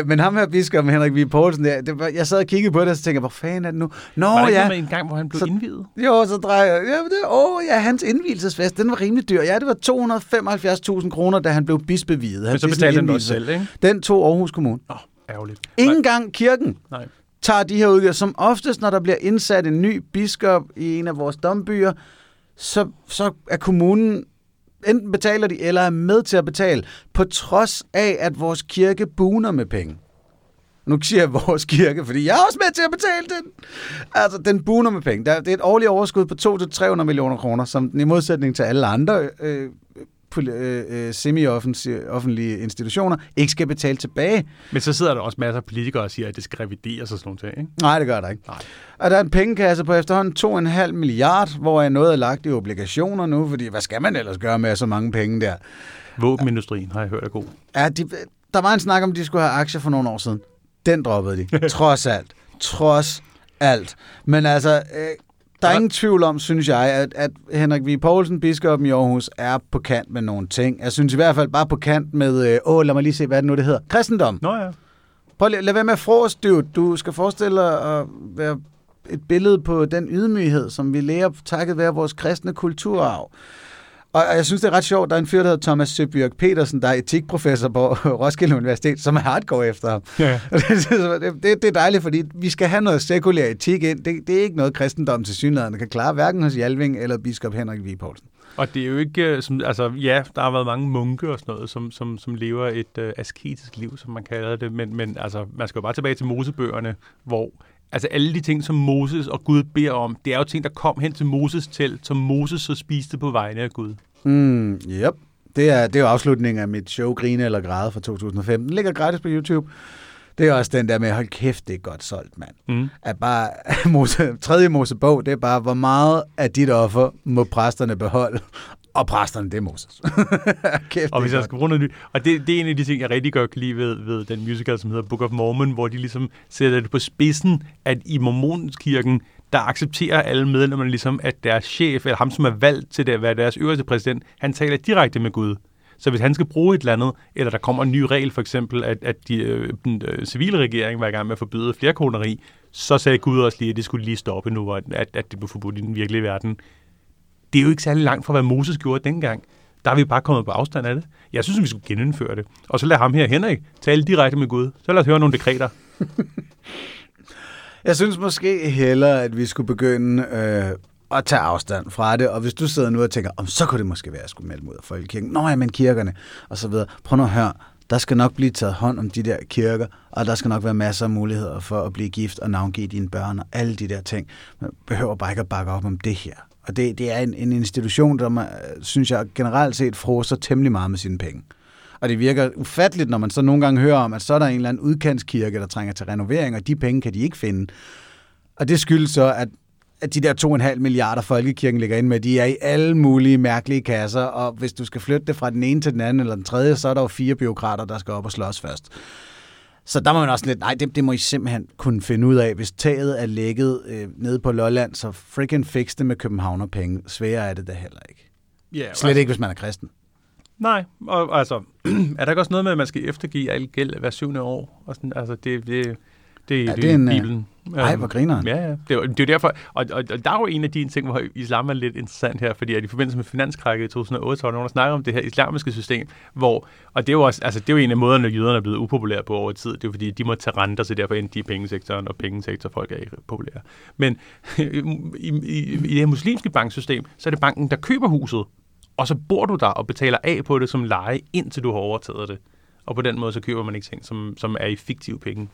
Men ham her biskop Henrik Wigh-Poulsen, jeg, jeg sad og kiggede på det, og så tænkte jeg, hvor fanden er det nu? Nå, var der ikke ja. Noget med en gang, hvor han blev så, indviet? Jo, så drejer jeg. Ja, åh, ja, hans indvielsesfest, den var rimelig dyr. Ja, det var to hundrede og femoghalvfjerds tusind kroner, da han blev bispeviet. Men så betalte han også selv, ikke? Den tog Aarhus Kommune. Åh, oh, ærgerligt. Ingen gang kirken. Nej. Tager de her udgifter, som oftest, når der bliver indsat en ny biskop i en af vores dombyer, så, så er kommunen... Enten betaler de, eller er med til at betale, på trods af, at vores kirke buner med penge. Nu siger jeg vores kirke, fordi jeg er også med til at betale den. Altså, den buner med penge. Det er et årligt overskud på to til tre hundrede millioner kroner, som i modsætning til alle andre øh, øh, semi-offentlige institutioner ikke skal betale tilbage. Men så sidder der også masser af politikere og siger, at det skal revideres og sådan noget, ikke? Nej, det gør der ikke. Nej. Og der er en pengekasse på efterhånden to komma fem milliarder, hvor noget er lagt i obligationer nu, fordi hvad skal man ellers gøre med så mange penge der? Våbenindustrien har jeg hørt er god. Ja, de, der var en snak om, de skulle have aktier for nogle år siden. Den droppede de. Trods alt. Trods alt. Men altså, øh, der er ja. ingen tvivl om, synes jeg, at, at Henrik Wigh-Poulsen, biskoppen i Aarhus, er på kant med nogle ting. Jeg synes i hvert fald bare på kant med, øh, åh, lad mig lige se, hvad det nu det hedder. Kristendom. Nå ja. Prøv at lade være med at forstøve. Du skal forestille dig at være... et billede på den ydmyghed, som vi lærer takket være vores kristne kulturarv. Og jeg synes, det er ret sjovt, der er en fyr, der hedder Thomas Søbjørg-Petersen, der er etikprofessor på Roskilde Universitet, som er hardcore efter. Ja. det, det er dejligt, fordi vi skal have noget sekulær etik ind. Det, det er ikke noget, kristendom til synligheden kan klare, hverken hos Jalving eller biskop Henrik Wigh-Poulsen. Og det er jo ikke, som, altså ja, der har været mange munke og sådan noget, som, som, som lever et øh, asketisk liv, som man kalder det, men, men altså, man skal jo bare tilbage til Mosebøgerne, hvor altså alle de ting, som Moses og Gud beder om, det er jo ting, der kom hen til Moses telt, som Moses så spiste på vegne af Gud. Mm, yep. Det er, det er jo afslutningen af mit show, Grine eller Græde fra to tusind og femten. Den ligger gratis på YouTube. Det er også den der med, hold kæft, det er godt solgt, mand. Mm. At bare, Mose, tredje Mosebog, det er bare, hvor meget af dit offer må præsterne beholde, Og præsterne, det er Moses. Kæft, og hvis jeg skal bruge noget nyt. Og det, det er en af de ting, jeg rigtig godt kan lide ved, ved den musical, som hedder Book of Mormon, hvor de ligesom sætter det på spidsen, at i mormonskirken, der accepterer alle medlemmerne ligesom, at deres chef, eller ham, som er valgt til det at være deres øverste præsident, han taler direkte med Gud. Så hvis han skal bruge et eller andet, eller der kommer en ny regel, for eksempel, at, at de, øh, den øh, civile regering var i gang med at forbyde flerkoneri, så sagde Gud også lige, at det skulle lige stoppe nu, at, at det blev forbudt i den virkelige verden. Det er jo ikke særlig langt fra, hvad Moses gjorde dengang. Der er vi bare kommet på afstand af det. Jeg synes, vi skulle genindføre det. Og så lad ham her, Henrik, tale direkte med Gud. Så lad os høre nogle dekreter. Jeg synes måske hellere, at vi skulle begynde øh, at tage afstand fra det. Og hvis du sidder nu og tænker, om så kunne det måske være, at jeg skulle melde mod folkekirken. Nå ja, men kirkerne og så videre. Prøv nu at høre. Der skal nok blive taget hånd om de der kirker, og der skal nok være masser af muligheder for at blive gift og navngive dine børn og alle de der ting. Man behøver bare ikke at bakke op om det her. Og det, det er en, en institution, der, man, synes jeg, generelt set froser temmelig meget med sine penge. Og det virker ufatteligt, når man så nogle gange hører om, at så er der en eller anden udkantskirke, der trænger til renovering, og de penge kan de ikke finde. Og det skyldes så, at, at de der to komma fem milliarder folkekirken ligger inde med, de er i alle mulige mærkelige kasser, og hvis du skal flytte det fra den ene til den anden eller den tredje, så er der jo fire bureaukrater, der skal op og slås først. Så der må man også lidt, nej, det, det må I simpelthen kunne finde ud af. Hvis taget er lækket øh, nede på Lolland, så freaking fix det med københavnerpenge. Sværere er det da heller ikke. Yeah, Slet altså, ikke, hvis man er kristen. Nej, og altså, er der ikke også noget med, at man skal eftergive alt gæld hver syvende år? Og sådan, altså, det, det, det, ja, det, det er en, Bibelen. Nej, hvor grineren. Ja, ja. Det er, det er derfor, og, og, og der er jo en af de ting, hvor islam er lidt interessant her, fordi at i forbindelse med finanskrakket i to tusind og otte, så var nogen, der snakker om det her islamiske system, hvor, og det er jo også, altså det er jo en af måderne, at jøderne er blevet upopulære på over tid, det er jo fordi, de må tage renter, så derfor endte de i pengesektoren, og pengesektorfolk er ikke populære. Men i, i, i det her muslimske banksystem, så er det banken, der køber huset, og så bor du der og betaler af på det som leje, indtil du har overtaget det. Og på den måde, så køber man ikke ting, som, som er i fiktive penge.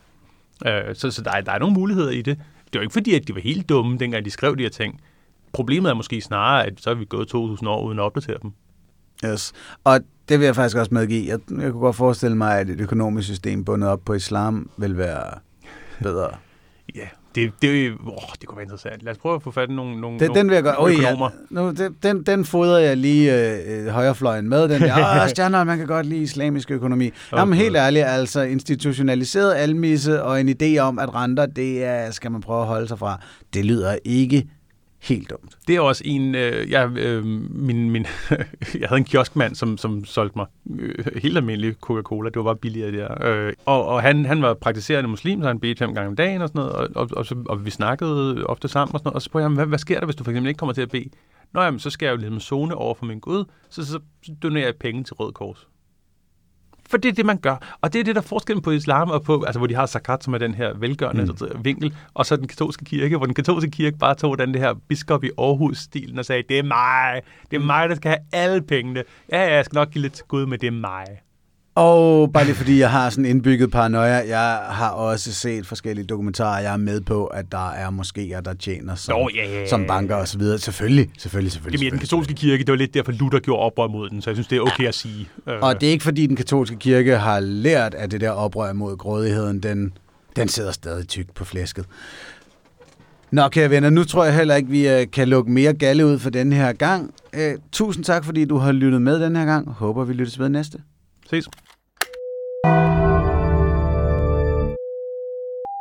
Så, så der, er, der er nogle muligheder i det. Det er jo ikke fordi, at de var helt dumme, dengang de skrev de her ting. Problemet er måske snarere, at så er vi gået to tusind år uden at opdatere dem. Yes. Og det vil jeg faktisk også medgive. Jeg, jeg kunne godt forestille mig, at et økonomisk system bundet op på islam vil være bedre. Ja, yeah. det, det, oh, det kunne være interessant. Lad os prøve at få fat i nogle, nogle, den, nogle den vil jeg gøre. Oh, økonomer. Ja. Nu, den, den, den fodrer jeg lige øh, højrefløjen med. Den der, åh, stjerner, man kan godt lide islamisk økonomi. Okay. Jamen helt ærligt, altså institutionaliseret almisse og en idé om, at renter, det er, skal man prøve at holde sig fra. Det lyder ikke helt dumt. Det er også en, øh, jeg, øh, min, min jeg havde en kioskmand, som, som solgte mig øh, helt almindelig Coca-Cola, det var bare billigere der. Øh, og og han, han var praktiserende muslim, så han bedte fem gange om dagen og sådan noget, og, og, og, så, og vi snakkede ofte sammen og sådan noget, og så spurgte jeg ham, hvad, hvad sker der, hvis du for eksempel ikke kommer til at bede? Nå jamen, så skal jeg jo lidt med zone over for min Gud, så, så, så donerer jeg penge til Røde Kors. For det er det, man gør. Og det er det, der er forskellen på islam, og på, altså, hvor de har zakat, som er den her velgørende mm. vinkel, og så den katolske kirke, hvor den katolske kirke bare tog den det her biskop i Aarhus-stilen og sagde, det er mig, det er mig, der skal have alle pengene. Ja, ja, jeg skal nok give lidt til Gud, men det er mig. Og bare lige fordi jeg har sådan indbygget paranoia, jeg har også set forskellige dokumentarer, jeg er med på, at der er moskéer, der tjener som, oh, yeah. som banker og så videre. Selvfølgelig, selvfølgelig, selvfølgelig. Jamen, den katolske kirke, det var lidt derfor Luther gjorde oprør mod den, så jeg synes, det er okay ja. at sige. Og det er ikke fordi den katolske kirke har lært, at det der oprør mod grådigheden, den, den sidder stadig tykt på flæsket. Nå, kære venner, nu tror jeg heller ikke, vi kan lukke mere galle ud for den her gang. Øh, tusind tak, fordi du har lyttet med den her gang. Håber, vi lyttes ved næste. Ses.